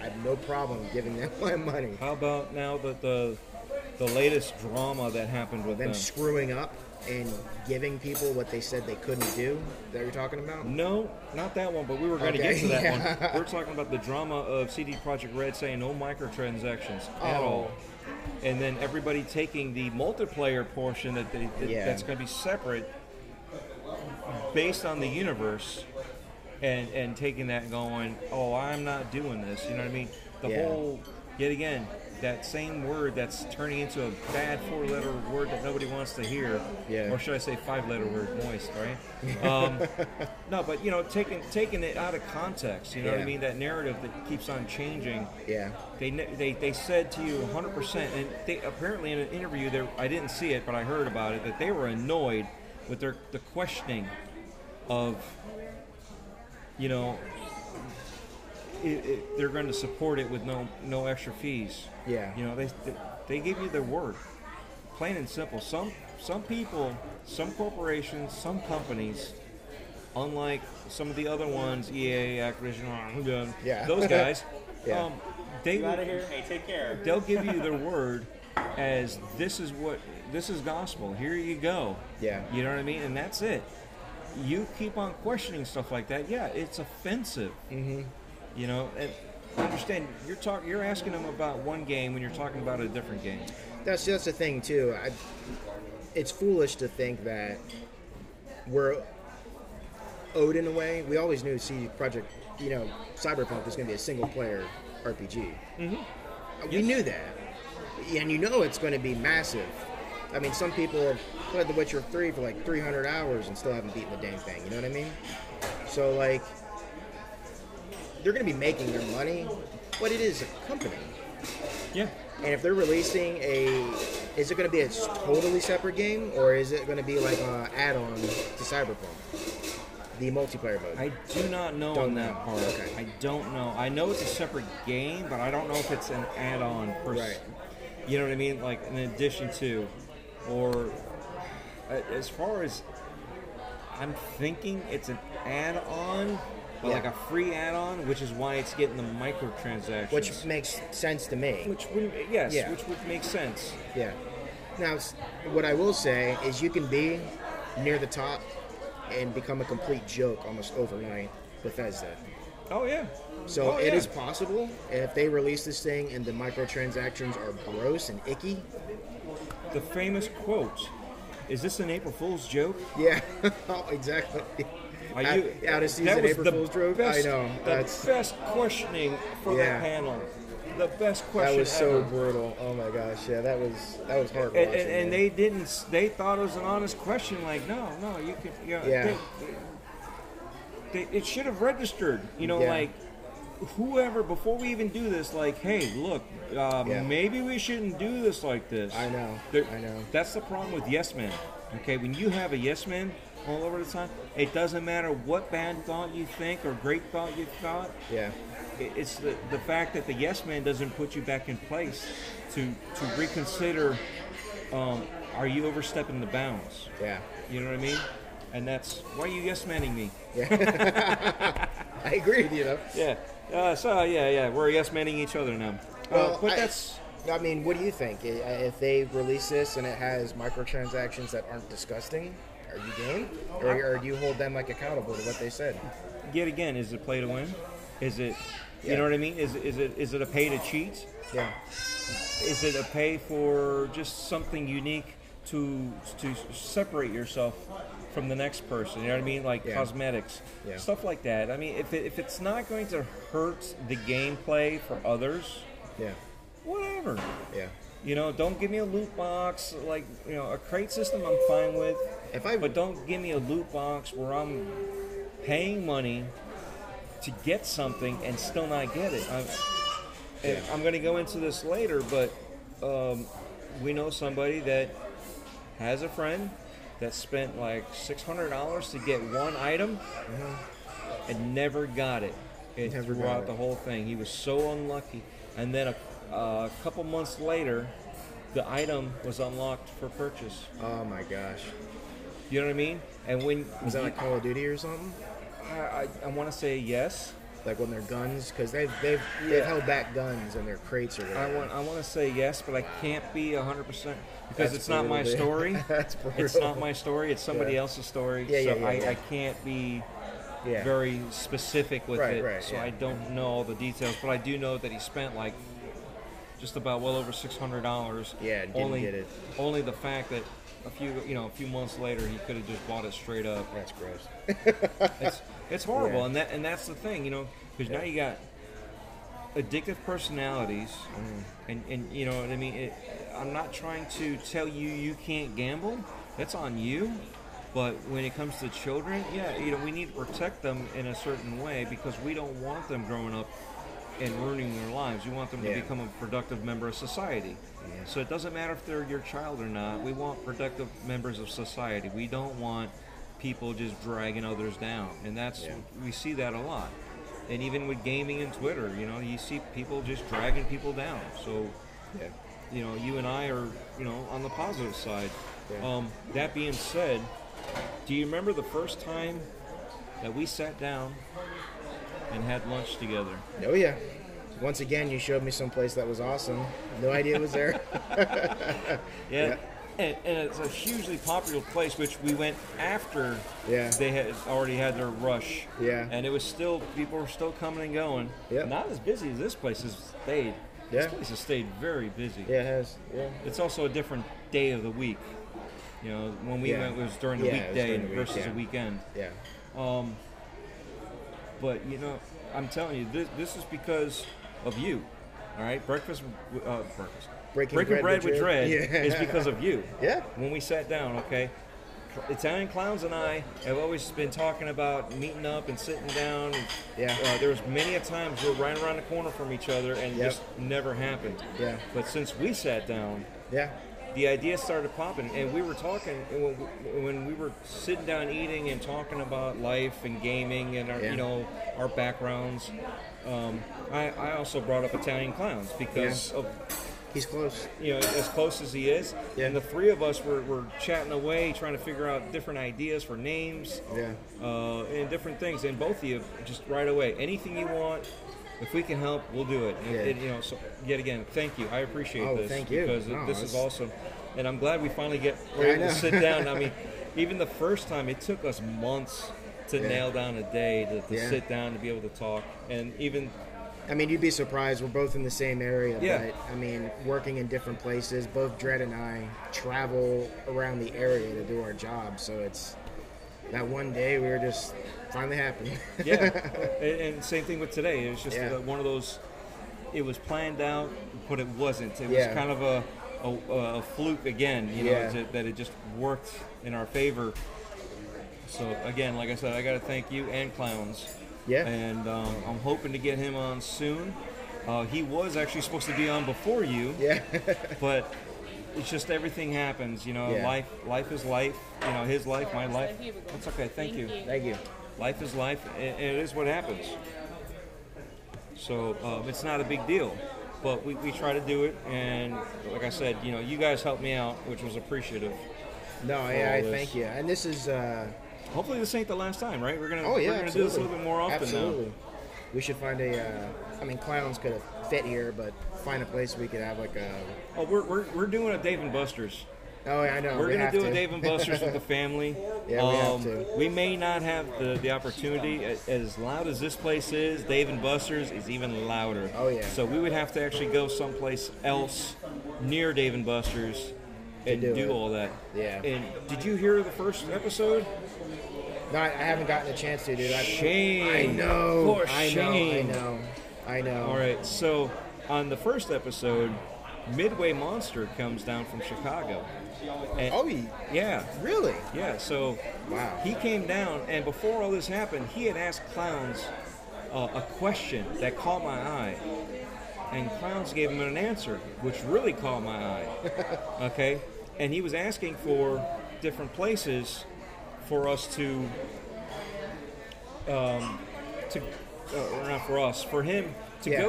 I have no problem giving them my money. How about now that the latest drama that happened with them screwing up and giving people what they said they couldn't do? Is that what you're talking about? No, not that one, but we were going to get to that one. We're talking about the drama of CD Projekt Red saying no microtransactions at all. And then everybody taking the multiplayer portion that's going to be separate based on the universe and taking that and going, oh, I'm not doing this. You know what I mean? The whole, yet again, that same word that's turning into a bad four-letter word that nobody wants to hear. Yeah. Or should I say five-letter word, moist, right? No, but, you know, taking it out of context, you know what I mean? That narrative that keeps on changing. Yeah. They said to you 100%, and they apparently in an interview, I didn't see it, but I heard about it, that they were annoyed with the questioning of, you know, they're going to support it with no extra fees. Yeah. You know, they give you their word, plain and simple. Some people, some corporations, some companies, unlike some of the other ones, EA, Activision, those guys, they out of here. Hey, take care. They'll give you their word as this is gospel. Here you go. Yeah. You know what I mean? And that's it. You keep on questioning stuff like that. Yeah, it's offensive. Mm-hmm. You know, and understand you're asking them about one game when you're talking about a different game. That's the thing too. It's foolish to think that we're owed in a way. We always knew CD Projekt, you know, Cyberpunk was going to be a single player RPG. Mm-hmm. We knew that, and you know it's going to be massive. I mean, some people have played The Witcher 3 for like 300 hours and still haven't beaten the damn thing. You know what I mean? So like, they're going to be making their money, but it is a company. Yeah. And if they're releasing is it going to be a totally separate game, or is it going to be like an add-on to Cyberpunk, the multiplayer mode? I do not know on that part. Okay. I don't know. I know it's a separate game, but I don't know if it's an add-on. Right. You know what I mean? Like in addition to, or as far as I'm thinking, it's an add-on. But like a free add-on, which is why it's getting the microtransactions. Which makes sense to me. Which would make sense. Yeah. Now, what I will say is you can be near the top and become a complete joke almost overnight, Bethesda. Oh, yeah. So it is possible. If they release this thing and the microtransactions are gross and icky. The famous quote, is this an April Fool's joke? Yeah, exactly. Out of season, April Fool's joke. I know. That's the best questioning for the panel. The best question. That was so brutal. Oh my gosh! Yeah, that was hard. And they didn't. They thought it was an honest question. Like, no, you could. You know, yeah. It should have registered. You know, like whoever before we even do this. Like, hey, look, maybe we shouldn't do this like this. I know. I know. That's the problem with yes men. Okay, when you have a yes man all over the time, it doesn't matter what bad thought you think or great thought you thought. Yeah. It's the fact that the yes man doesn't put you back in place to reconsider, are you overstepping the bounds? Yeah. You know what I mean? And that's, why are you yes manning me? Yeah. I agree with you though. Yeah. We're yes manning each other now. Well, but that's... I mean, what do you think? If they release this and it has microtransactions that aren't disgusting, are you game? Or do you hold them like accountable to what they said? Yet again, is it play to win? Is it Yeah. You know what I mean? Is it a pay to cheat? Yeah. Is it a pay for just something unique to separate yourself from the next person? You know what I mean? Like cosmetics, stuff like that. I mean, if it's not going to hurt the gameplay for others, whatever. Yeah. You know, don't give me a loot box. Like, you know, a crate system I'm fine with. But don't give me a loot box where I'm paying money to get something and still not get it. I'm going to go into this later, but we know somebody that has a friend that spent like $600 to get one item and never got it. It never throughout got it. The whole thing. He was so unlucky. And then a couple months later, the item was unlocked for purchase. Oh my gosh! You know what I mean? And when was that like Call of Duty or something? I want to say yes. Like when their guns, because they've held back guns in their crates or whatever. I want to say yes, but I can't be 100% because it's not my story. It's not my story. It's somebody else's story. I can't be very specific with it. Right, so I don't know all the details, but I do know that he spent like just about well over $600. Yeah, didn't get it. Only the fact that a few months later he could have just bought it straight up. That's gross. It's horrible, and that's the thing, you know, because now you got addictive personalities, and you know what I mean. I'm not trying to tell you can't gamble. That's on you. But when it comes to children, you know, we need to protect them in a certain way because we don't want them growing up and ruining their lives. We want them to become a productive member of society. Yeah. So it doesn't matter if they're your child or not. We want productive members of society. We don't want people just dragging others down. And that's we see that a lot. And even with gaming and Twitter, you know, you see people just dragging people down. So, you know, you and I are, you know, on the positive side. Yeah. That being said, do you remember the first time that we sat down and had lunch together? Oh yeah. Once again, you showed me someplace that was awesome. No idea it was there. And it's a hugely popular place, which we went after they had already had their rush. Yeah. And it was still, people were still coming and going. Yeah. Not as busy as this place has stayed. Yeah. This place has stayed very busy. Yeah, it has. Yeah. It's also a different day of the week. You know, when we went, it was during the weekday versus the weekend. Yeah. But, you know, I'm telling you, this is because of you, all right? Breaking bread with Dread is because of you. Yeah. When we sat down, okay, Italian Clowns and I have always been talking about meeting up and sitting down. Yeah. There was many a times we were right around the corner from each other, and it just never happened. Yeah. But since we sat down, the idea started popping, and we were talking when we were sitting down eating and talking about life and gaming and our, you know, our backgrounds. I also brought up Italian Clowns because of he's close, you know, as close as he is. Yeah. And the three of us were chatting away, trying to figure out different ideas for names, and different things. And both of you just right away, anything you want. If we can help, we'll do it. Yeah. And, you know, so yet again, thank you. I appreciate this. Thank you. Because this is awesome. And I'm glad we finally get able to sit down. I mean, even the first time, it took us months to nail down a day to sit down, to be able to talk. And even... I mean, you'd be surprised. We're both in the same area. Yeah. But, I mean, working in different places. Both Dread and I travel around the area to do our job. So it's... That one day we were just... Finally happened. And same thing with today. It was just one of those. It was planned out, but it wasn't. It was kind of a fluke again, you know, that it just worked in our favor. So again, like I said, I got to thank you and Clowns. Yeah. And I'm hoping to get him on soon. He was actually supposed to be on before you. Yeah. But it's just everything happens, you know. Yeah. Life is life. You know, his life, my life. That's okay. Thank you. Thank you. Life is life, and it is what happens. So it's not a big deal, but we try to do it. And like I said, you know, you guys helped me out, which was appreciative. No, I thank you. And this is hopefully this ain't the last time, right? We're gonna do this a little bit more often. Absolutely. Now. We should find a. I mean, Clowns could have fit here, but find a place we could have like a. Oh, we're doing a Dave and Buster's. Oh, yeah, I know. We're going to do a Dave and Buster's with the family. Yeah, we have to. We may not have the opportunity. As loud as this place is, Dave and Buster's is even louder. Oh, yeah. So we would have to actually go someplace else near Dave and Buster's and do all that. Yeah. And did you hear the first episode? No, I haven't gotten a chance to, dude. Shame. I know. Poor shame. I know. All right, so on the first episode, Midway Monster comes down from Chicago. And yeah. Really? Yeah, so he came down, and before all this happened, he had asked Clowns a question that caught my eye. And Clowns gave him an answer, which really caught my eye. Okay? And he was asking for different places for us to go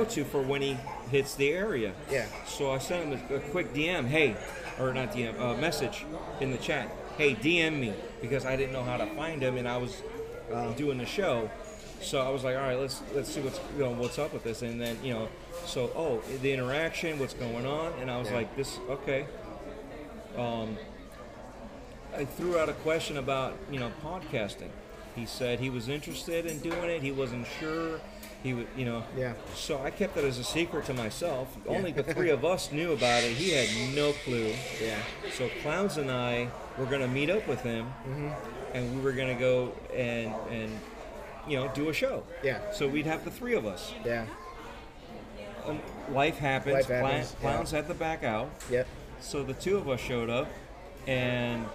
to for when he hits the area. Yeah. So I sent him a quick DM, message in the chat. Hey, DM me, because I didn't know how to find him, and I was doing the show. So I was like, all right, let's see what's up with this, and then the interaction, what's going on, and I was like, this okay. I threw out a question about podcasting. He said he was interested in doing it. He wasn't sure. He would, So I kept it as a secret to myself. Only the three of us knew about it. He had no clue. Yeah. So Clowns and I were going to meet up with him, and we were going to go and do a show. Yeah. So we'd have the three of us. Yeah. Life happens. Clowns had to back out. Yep. So the two of us showed up, and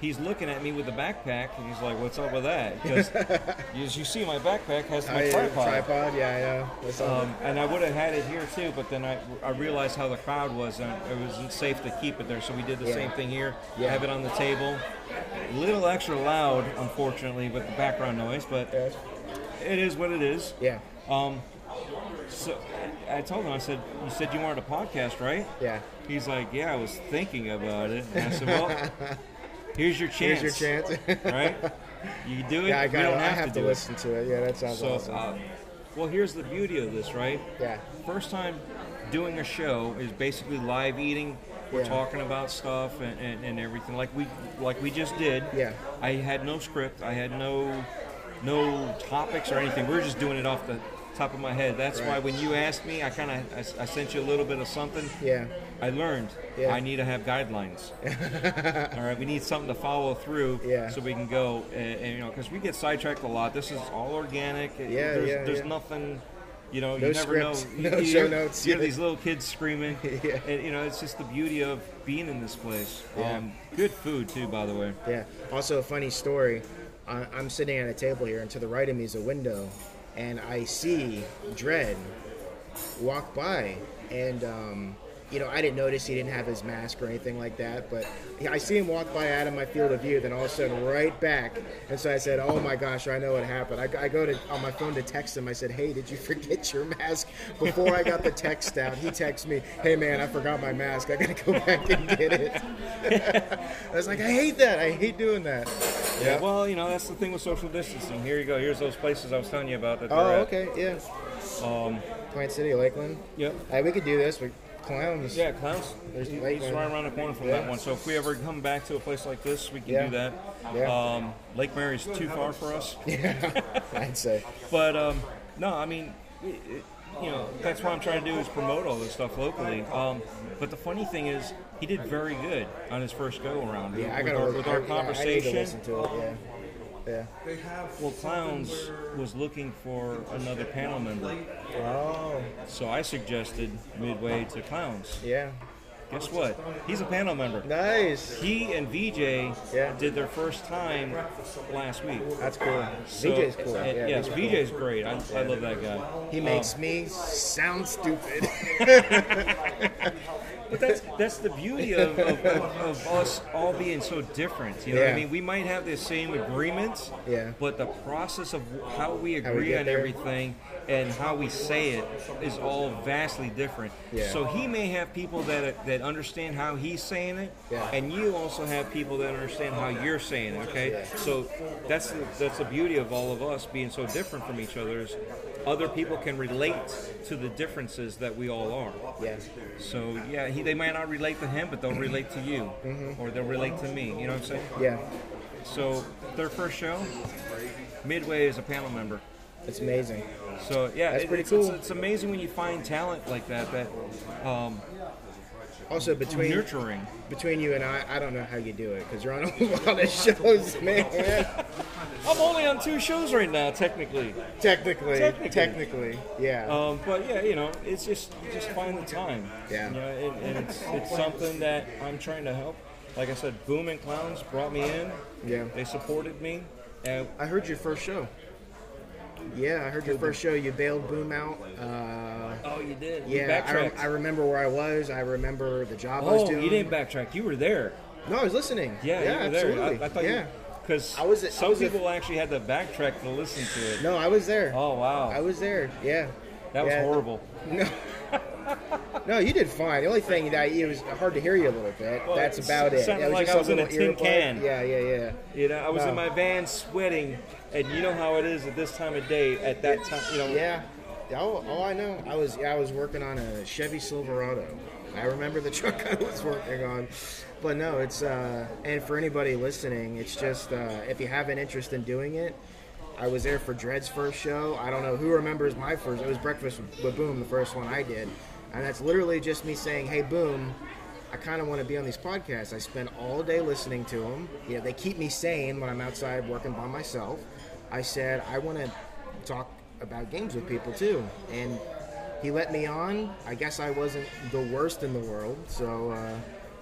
he's looking at me with the backpack, and he's like, what's up with that? Because as you see, my backpack has my tripod. Tripod, yeah, I know. And I would have had it here, too, but then I realized how the crowd was, and it wasn't safe to keep it there, so we did the same thing here. Yeah. Have it on the table. A little extra loud, unfortunately, with the background noise, but it is what it is. Yeah. So I told him, I said, you said you wanted a podcast, right? Yeah. He's like, yeah, I was thinking about it. And I said, well... Here's your chance. Right? You do it. Yeah, I have to listen to it. Yeah, that sounds awesome. Well, here's the beauty of this, right? Yeah. First time doing a show is basically live eating. We're talking about stuff and everything like we just did. Yeah. I had no script. I had no topics or anything. We were just doing it off the top of my head. That's why when you asked me, I sent you a little bit of something. Yeah. I learned I need to have guidelines. All right, we need something to follow through so we can go and because we get sidetracked a lot. This is all organic. There's nothing, you never know. No show notes. You hear these little kids screaming. Yeah. And, it's just the beauty of being in this place. Yeah. Good food, too, by the way. Yeah. Also, a funny story. I'm sitting at a table here, and to the right of me is a window, and I see Dredd walk by, and... I didn't notice he didn't have his mask or anything like that, but I see him walk by out of my field of view, then all of a sudden right back. And so I said, oh my gosh, I know what happened. I go on my phone to text him. I said, hey, did you forget your mask? Before I got the text out, he texted me, hey man, I forgot my mask. I got to go back and get it. I was like, I hate that. I hate doing that. Yeah, well, that's the thing with social distancing. Here you go. Here's those places I was telling you about. That okay. Yeah. Plant City, Lakeland. Yep. Hey, we could do this. Clowns. Yeah, Clowns. There's Lakeland. Right around the corner from that one. So if we ever come back to a place like this, we can do that. Yeah. Lake Mary's too far for us. Yeah, I'd say. But, no, I mean, that's what I'm trying to do is promote all this stuff locally. But the funny thing is, he did very good on his first go-around. Yeah, with our conversation. I need to listen to it, Yeah. Well, Clowns was looking for another panel member. Oh. So I suggested Midway to Clowns. Yeah. Guess what? He's a panel member. Nice. He and VJ did their first time last week. That's cool. So, VJ's cool. Yes, VJ's great. I love that guy. He makes me sound stupid. But that's the beauty of us all being so different. You know what I mean? We might have the same agreements, but the process of how we agree on everything and how we say it is all vastly different. Yeah. So he may have people that understand how he's saying it, yeah. and you also have people that understand how you're saying it, okay? So that's the beauty of all of us being so different from each other is other people can relate to the differences that we all are. Yeah. So, yeah, they might not relate to him, but they'll relate to you, mm-hmm. or they'll relate to me, you know what I'm saying? Yeah. So, their first show, Midway is a panel member. It's amazing. So, yeah, That's pretty cool. It's amazing when you find talent like that also between you and I don't know how you do it, because you're on a lot of shows, man. I'm only on 2 shows right now, technically. Technically, yeah. But, yeah, you know, it's just find the time. Yeah. You know, and it's something that I'm trying to help. Like I said, Boom and Clowns brought me in. Yeah. They supported me. And I heard your first show. Yeah, I heard your first show. You bailed Boom out. Oh, you did? Yeah, I remember where I was. I remember the job I was doing. Oh, you didn't backtrack. You were there. No, I was listening. Yeah, yeah, you were absolutely. There. I thought yeah. Because some people actually had to backtrack to listen to it. No, I was there. Oh, wow. I was there, yeah. That was horrible. No. No, you did fine. The only thing that it was hard to hear you a little bit. Well, that's about it. Sounded like I was in a tin can. Yeah. You know, I was in my van sweating, and you know how it is at this time of day. At that time, you know. Yeah. All I know, I was working on a Chevy Silverado. I remember the truck I was working on. But no, it's and for anybody listening, it's just if you have an interest in doing it. I was there for Dred's first show. I don't know who remembers my first. It was Breakfast with Boom, the first one I did. And that's literally just me saying, hey, Boom, I kind of want to be on these podcasts. I spend all day listening to them. You know, they keep me sane when I'm outside working by myself. I said, I want to talk about games with people, too. And he let me on. I guess I wasn't the worst in the world. So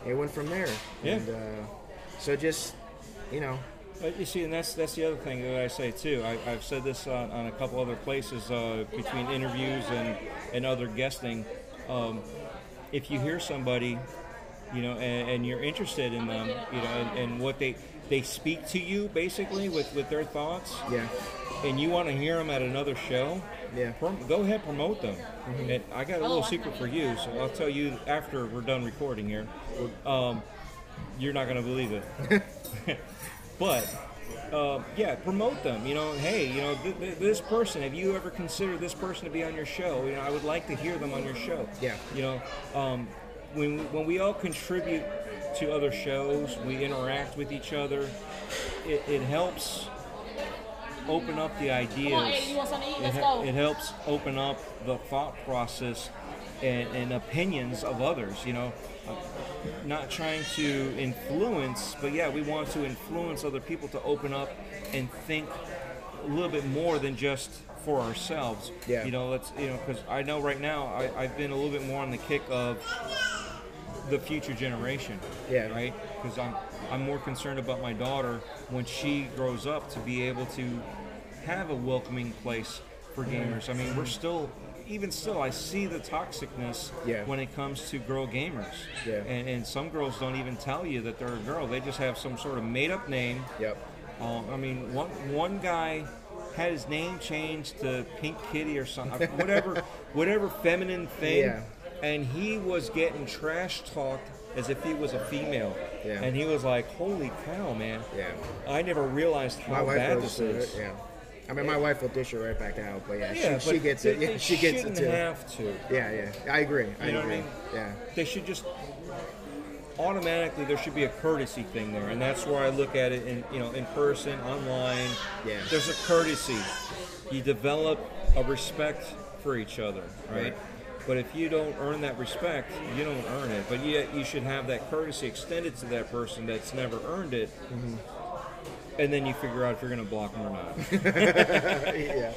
it went from there. Yeah. And, so just, you know. But you see, and that's the other thing that I say, too. I've said this on a couple other places between interviews and other guesting. If you hear somebody, you know, and you're interested in them, you know, and what they speak to you, basically, with their thoughts. Yeah. And you want to hear them at another show. Yeah. Go ahead, promote them. Mm-hmm. And I got a little secret for you, so I'll tell you after we're done recording here. You're not going to believe it. But, yeah, promote them. You know, hey, you know, this person, have you ever considered this person to be on your show? You know, I would like to hear them on your show. Yeah. You know, when we all contribute to other shows, we interact with each other, it helps open up the ideas. Come on, hey, you want something to eat? Let's go. It helps open up the thought process and opinions of others, you know. Not trying to influence, but yeah, we want to influence other people to open up and think a little bit more than just for ourselves. Yeah. You know, because I know right now I've been a little bit more on the kick of the future generation. Yeah. Right? Because I'm more concerned about my daughter when she grows up to be able to have a welcoming place for gamers. I mean, we're still. Even still, I see the toxicness when it comes to girl gamers. Yeah. And some girls don't even tell you that they're a girl. They just have some sort of made-up name. Yep. I mean, one guy had his name changed to Pink Kitty or something, whatever feminine thing. Yeah. And he was getting trash-talked as if he was a female. Yeah. And he was like, holy cow, man. Yeah. I never realized how bad this is. Yeah. I mean, my wife will dish it right back out, but she gets it. Yeah, she gets it too. They shouldn't have to. Yeah. I agree. You know what I mean? Yeah. They should just automatically. There should be a courtesy thing there, and that's where I look at it. In person, online. Yeah. There's a courtesy. You develop a respect for each other, right? But if you don't earn that respect, you don't earn it. But yet, you should have that courtesy extended to that person that's never earned it. Mm-hmm. And then you figure out if you're going to block them or not. Yeah.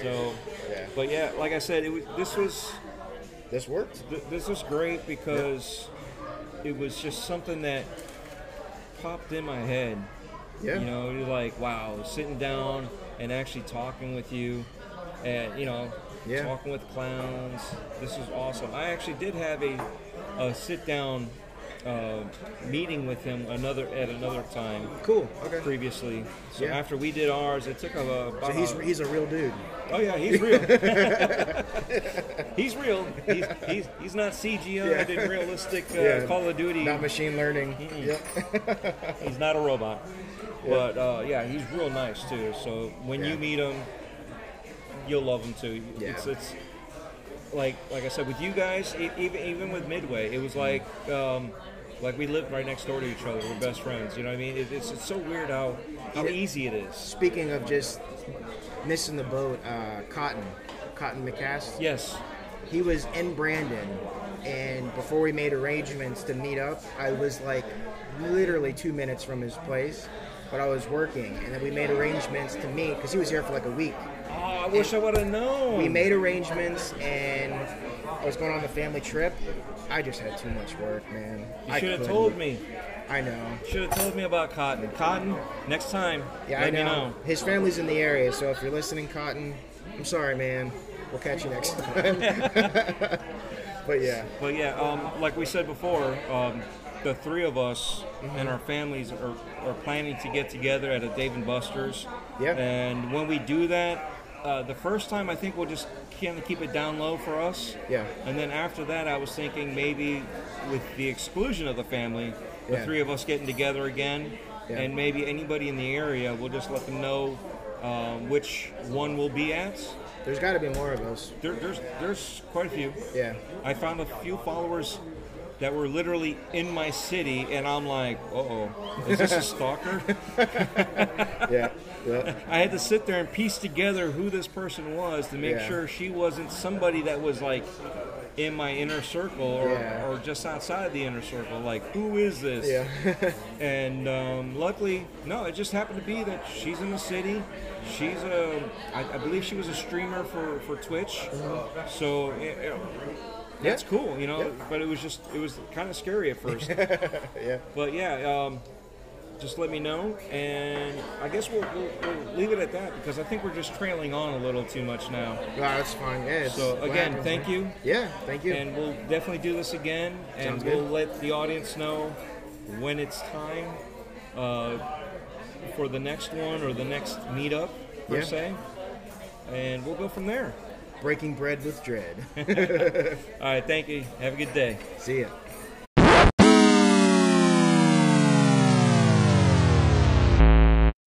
So, yeah. But yeah, like I said, this worked. This was great because it was just something that popped in my head. Yeah. You know, you're like, wow, sitting down and actually talking with you and, you know, talking with Clowns. This was awesome. I actually did have a sit down meeting with him at another time. Cool. Okay. Previously, so yeah. After we did ours, it took about. So he's a real dude. Oh yeah, he's real. He's real. He's not CGI and realistic Call of Duty. Not machine learning. Yep. He's not a robot. Yep. But he's real nice too. So when you meet him, you'll love him too. Yeah. It's like I said with you guys, even with Midway, it was like we lived right next door to each other. We're best friends. You know what I mean? It's so weird how easy it is. Speaking of just missing the boat, Cotton McCast. Yes. He was in Brandon, and before we made arrangements to meet up, I was like literally 2 minutes from his place, but I was working, and then we made arrangements to meet because he was here for like a week. Oh, I wish I would have known. We made arrangements, and I was going on the family trip. I just had too much work, man. You should have told me. I know. Should have told me about Cotton. Cotton, next time, let me know. His family's in the area, so if you're listening, Cotton, I'm sorry, man. We'll catch you next time. But yeah. But yeah, like we said before, the three of us and our families are planning to get together at a Dave and Buster's. Yeah. And when we do that, the first time I think we'll just kind of keep it down low for us. Yeah. And then after that, I was thinking maybe with the exclusion of the family, the three of us getting together again, and maybe anybody in the area, we'll just let them know which one we'll be at. There's got to be more of us. There's quite a few. Yeah. I found a few followers that were literally in my city, and I'm like, uh-oh, is this a stalker? Yeah. I had to sit there and piece together who this person was to make sure she wasn't somebody that was like in my inner circle or just outside the inner circle. Like, who is this? Yeah. And luckily, no, it just happened to be that she's in the city. She's I believe she was a streamer for Twitch. Mm-hmm. So, that's cool, you know, but it was kind of scary at first. Yeah. But yeah, just let me know, and I guess we'll leave it at that because I think we're just trailing on a little too much now. No, that's fine. Yeah. So again, thank you. Yeah, thank you. And we'll definitely do this again, and we'll let the audience know when it's time for the next one or the next meetup per se, and we'll go from there. Breaking bread with dread. All right, thank you. Have a good day. See ya.